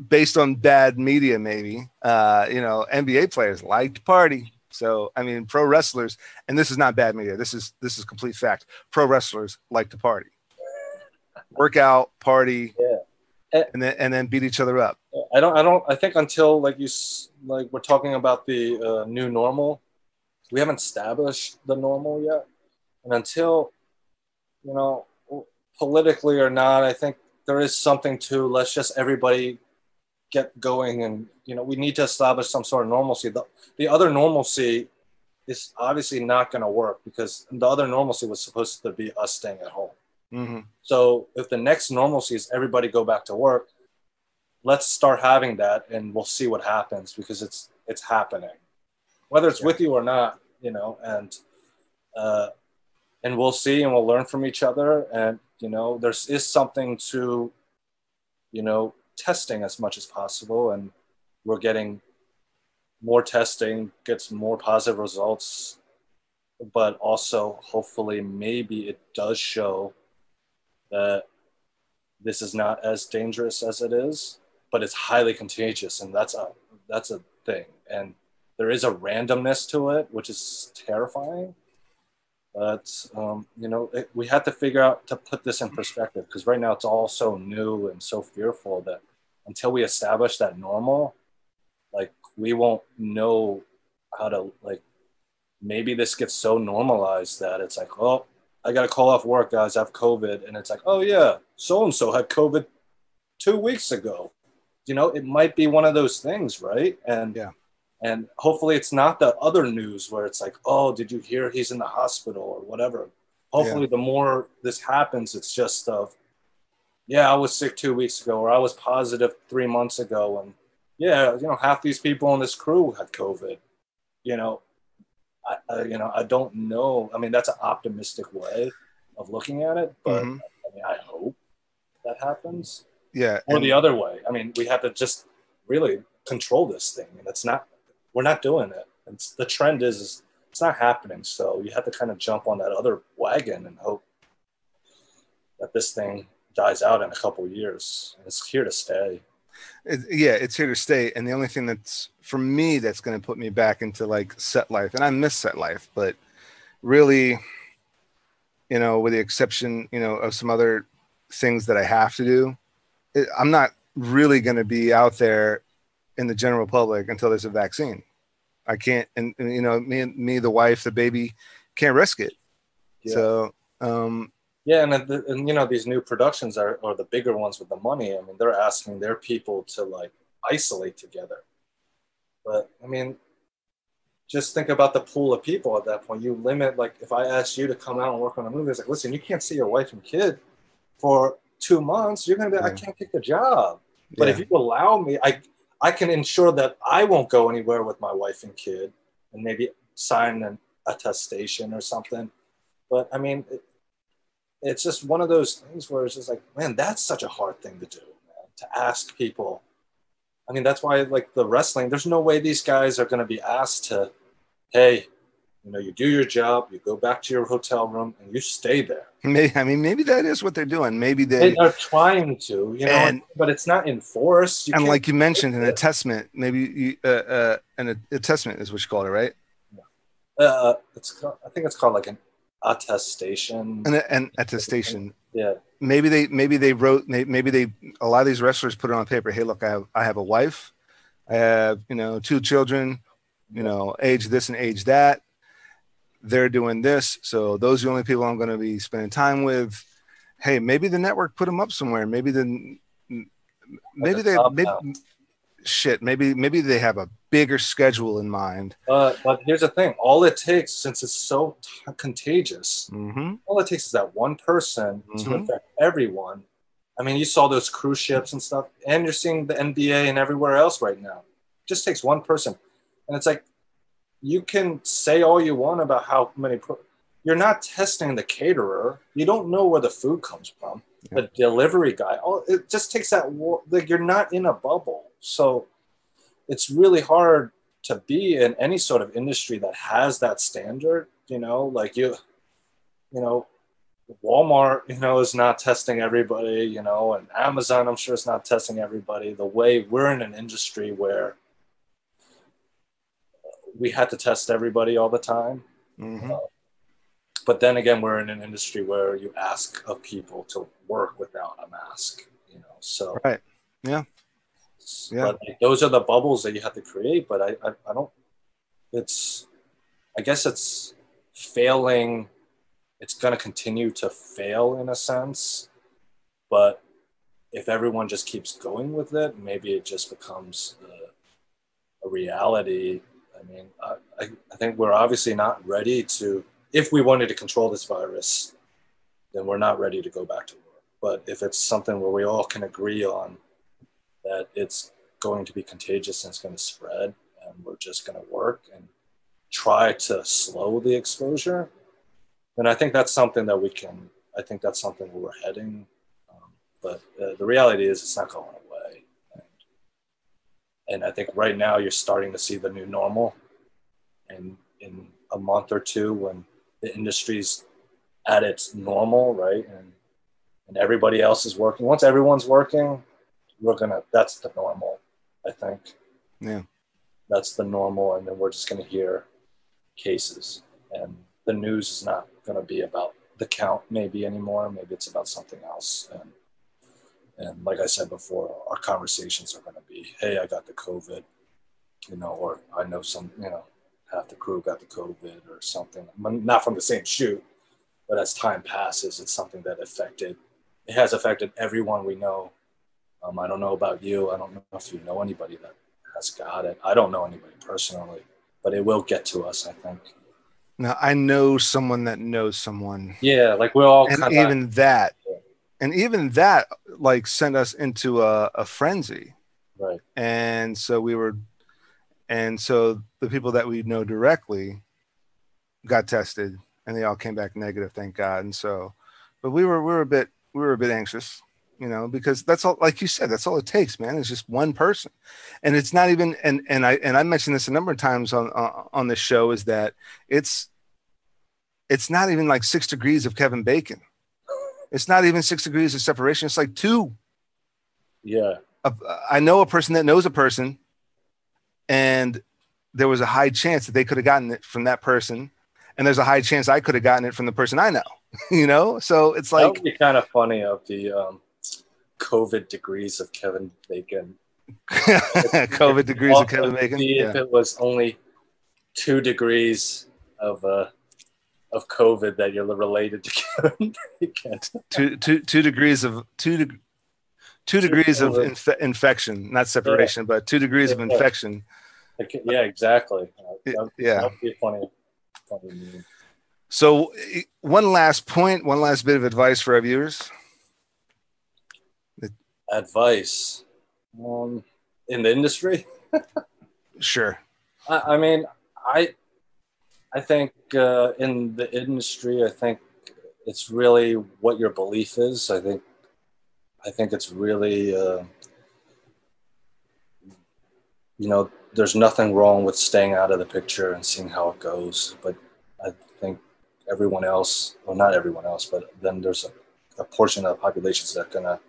based on bad media, maybe, uh, you know, N B A players like to party. So, I mean, pro wrestlers, and this is not bad media. This is, this is complete fact. Pro wrestlers like to party, work out, party, yeah. and, and then, and then beat each other up. I don't, I don't, I think until like you, like we're talking about the uh, new normal, we haven't established the normal yet. And until, you know, politically or not, I think there is something to, let's just everybody get going. And, you know, we need to establish some sort of normalcy. The, the other normalcy is obviously not going to work, because the other normalcy was supposed to be us staying at home. Mm-hmm. So if the next normalcy is everybody go back to work, let's start having that, and we'll see what happens, because it's it's happening, whether it's yeah. with you or not, you know. And uh, and we'll see, and we'll learn from each other. And you know, there's is something to, you know, testing as much as possible, and we're getting more testing, gets more positive results, but also hopefully maybe it does show that this is not as dangerous as it is, but it's highly contagious, and that's a that's a thing. And there is a randomness to it, which is terrifying. But um, you know, it, we have to figure out to put this in perspective, because right now it's all so new and so fearful that until we establish that normal, like we won't know how to like. Maybe this gets so normalized that it's like, oh, I got to call off work, guys. I have COVID. And it's like, oh, yeah, so-and-so had COVID two weeks ago. You know, it might be one of those things, right? And yeah. and hopefully it's not the other news where it's like, oh, did you hear he's in the hospital or whatever. Hopefully yeah. the more this happens, it's just of, yeah, I was sick two weeks ago, or I was positive three months ago. And, yeah, you know, half these people on this crew had COVID, you know. I, I, you know, I don't know. I mean, that's an optimistic way of looking at it, but mm-hmm. I mean, I hope that happens. Yeah. Or the other way. I mean, we have to just really control this thing, and it's not, we're not doing it. It's, the trend is, is it's not happening. So you have to kind of jump on that other wagon and hope that this thing dies out in a couple of years. It's here to stay. It, yeah, it's here to stay. And the only thing that's for me that's going to put me back into like set life, and I miss set life, but really, you know, with the exception, you know, of some other things that I have to do, it, I'm not really going to be out there in the general public until there's a vaccine. I can't, and, and you know, me, me, the wife, the baby, can't risk it. Yeah. So, um, yeah, and, and you know, these new productions are, are the bigger ones with the money. I mean, they're asking their people to, like, isolate together. But, I mean, just think about the pool of people at that point. You limit, like, if I asked you to come out and work on a movie, it's like, listen, you can't see your wife and kid for two months. You're going to be like, yeah. I can't get the job. But yeah. if you allow me, I, I can ensure that I won't go anywhere with my wife and kid, and maybe sign an attestation or something. But, I mean... It, It's just one of those things where it's just like, man, that's such a hard thing to do, man, to ask people. I mean, that's why, like, the wrestling, there's no way these guys are going to be asked to, hey, you know, you do your job, you go back to your hotel room, and you stay there. Maybe, I mean, maybe that is what they're doing. Maybe they, they are trying to, you know, and, but it's not enforced. You and like you mentioned, an attestment, maybe you, uh, uh, an attestment is what you called it, right? Yeah. Uh, it's called, I think it's called like an attestation and, and attestation yeah maybe they maybe they wrote maybe they a lot of these wrestlers put it on paper. Hey, look, I have I have a wife, I have, you know, two children, you know, age this and age that, they're doing this, so those are the only people I'm going to be spending time with. Hey, maybe the network put them up somewhere. Maybe the maybe they maybe, shit maybe maybe they have a bigger schedule in mind. Uh, but here's the thing. All it takes, since it's so t- contagious, mm-hmm. all it takes is that one person mm-hmm. to infect everyone. I mean, you saw those cruise ships and stuff, and you're seeing the N B A and everywhere else right now. It just takes one person. And it's like, you can say all you want about how many... Pro- you're not testing the caterer. You don't know where the food comes from. Yeah. The delivery guy. All, it just takes that... War- like, you're not in a bubble. So... it's really hard to be in any sort of industry that has that standard, you know, like you, you know, Walmart, you know, is not testing everybody, you know, and Amazon, I'm sure, is not testing everybody the way we're in an industry where we had to test everybody all the time. Mm-hmm. Uh, but then again, we're in an industry where you ask of people to work without a mask, you know, so. Right. Yeah. Yeah. But like, those are the bubbles that you have to create. But I, I, I don't. It's, I guess it's failing. It's going to continue to fail in a sense. But if everyone just keeps going with it, maybe it just becomes a, a reality. I mean, I, I, I think we're obviously not ready to. If we wanted to control this virus, then we're not ready to go back to war. But if it's something where we all can agree on that it's going to be contagious and it's going to spread, and we're just going to work and try to slow the exposure, then I think that's something that we can, I think that's something that we're heading. Um, but uh, the reality is it's not going away. And, and I think right now you're starting to see the new normal. And in a month or two, when the industry's at its normal, right? And and everybody else is working. Once everyone's working, we're gonna, that's the normal, I think. Yeah. That's the normal. And then we're just gonna hear cases. And the news is not gonna be about the count maybe anymore. Maybe it's about something else. And and like I said before, our conversations are gonna be, hey, I got the COVID, you know, or I know some, you know, half the crew got the COVID or something. Not from the same shoot, but as time passes, it's something that affected, it has affected everyone we know. Um, I don't know about you. I don't know if you know anybody that has got it. I don't know anybody personally, but it will get to us, I think. Now, I know someone that knows someone. Yeah, like we're all kind of... And even that, and even that, like, sent us into a, a frenzy. Right. And so we were... And so the people that we know directly got tested, and they all came back negative, thank God. And so, but we were we were a bit we were a bit anxious, you know, because that's all, like you said, that's all it takes, man. It's just one person, and it's not even. And and I and I mentioned this a number of times on uh, on this show, is that it's it's not even like six degrees of Kevin Bacon. It's not even six degrees of separation. It's like two. Yeah, a, I know a person that knows a person. And there was a high chance that they could have gotten it from that person. And there's a high chance I could have gotten it from the person I know, you know? So it's like... That would be kind of funny of the um, COVID degrees of Kevin Bacon. COVID if, degrees of Kevin Bacon. Yeah. If it was only two degrees of uh, of COVID that you're related to Kevin Bacon. two, two, two degrees of... two. De- Two degrees of inf- infection, not separation, yeah. but two degrees yeah. of infection. Yeah, exactly. That would, yeah. That would be funny. Funny. So one last point, one last bit of advice for our viewers. Advice um, in the industry? Sure. I, I mean, I, I think uh, in the industry, I think it's really what your belief is. I think I think it's really, uh, you know, there's nothing wrong with staying out of the picture and seeing how it goes. But I think everyone else, well, not everyone else, but then there's a, a portion of the populations that gonna,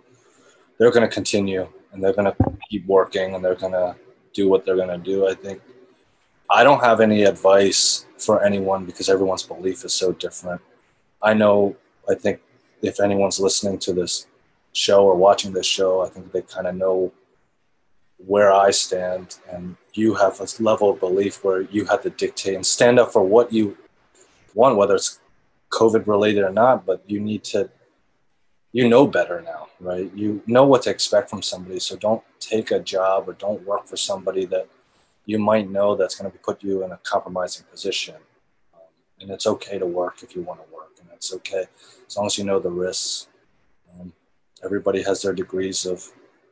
they're gonna continue and they're gonna keep working and they're gonna do what they're gonna do. I think I don't have any advice for anyone because everyone's belief is so different. I know, I think if anyone's listening to this show or watching this show, I think they kind of know where I stand, and you have a level of belief where you have to dictate and stand up for what you want, whether it's COVID related or not, but you need to, you know better now, right? You know what to expect from somebody. So don't take a job or don't work for somebody that you might know that's going to put you in a compromising position. Um, and it's okay to work if you want to work, and it's okay as long as you know the risks. Um, Everybody has their degrees of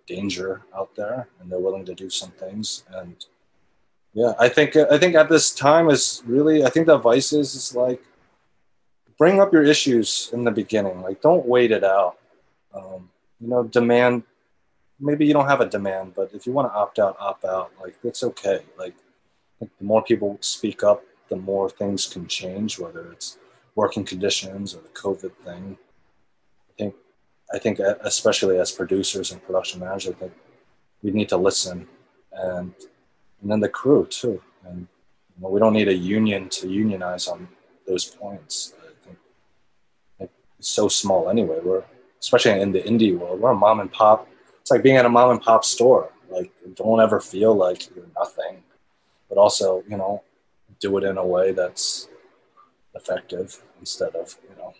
danger out there, and they're willing to do some things. And yeah, I think I think at this time is really, I think the advice is, is like, bring up your issues in the beginning. Like, don't wait it out. Um, you know, demand, maybe you don't have a demand, but if you want to opt out, opt out. Like, it's okay. Like, the more people speak up, the more things can change, whether it's working conditions or the COVID thing. I think I think especially as producers and production managers, I think we need to listen, and and then the crew too. And you know, we don't need a union to unionize on those points. I think, like, it's so small anyway. We're, especially in the indie world, we're a mom and pop. It's like being at a mom and pop store. Like, don't ever feel like you're nothing, but also, you know, do it in a way that's effective instead of, you know,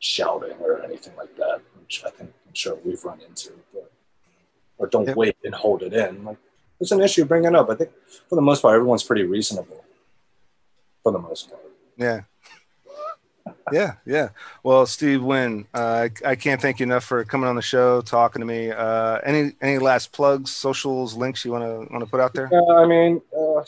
shouting or anything like that, which I think I'm sure we've run into, but, or don't yeah. wait and hold it in. Like, it's an issue, bring it up. I think for the most part, everyone's pretty reasonable for the most part. Yeah. Yeah, yeah. Well, Steve Wynn, uh, I, I can't thank you enough for coming on the show, talking to me. Uh, any any last plugs, socials, links you want to want to put out there? Yeah, I mean, uh,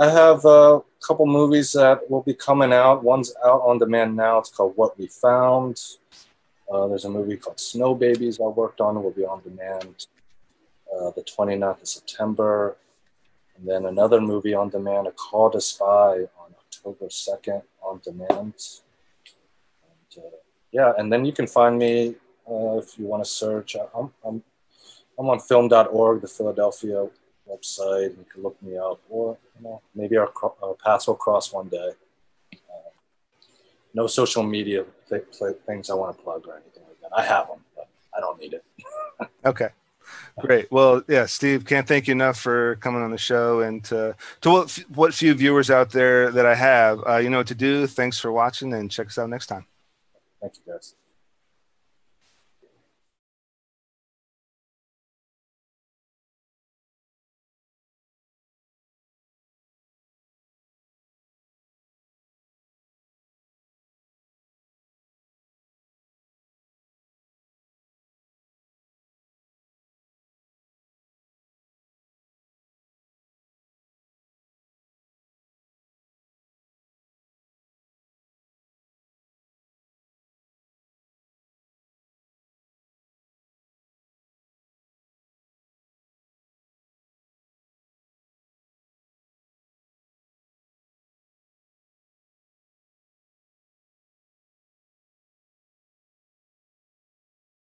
I have a couple movies that will be coming out. One's out on demand now. It's called What We Found. Uh, there's a movie called Snow Babies I worked on. It will be on demand uh, the twenty-ninth of September. And then another movie on demand, A Call to Spy, on October second on demand. And, uh, yeah, and then you can find me uh, if you want to search. I'm, I'm, I'm on film dot org, the Philadelphia website. You can look me up, or you know, maybe our, our paths will cross one day. Uh, no social media th th things I want to plug or anything like that. I have them, but I don't need it. Okay. Great. Well, yeah, Steve, can't thank you enough for coming on the show. And to, to what, what few viewers out there that I have, uh, you know what to do. Thanks for watching, and check us out next time. Thank you, guys.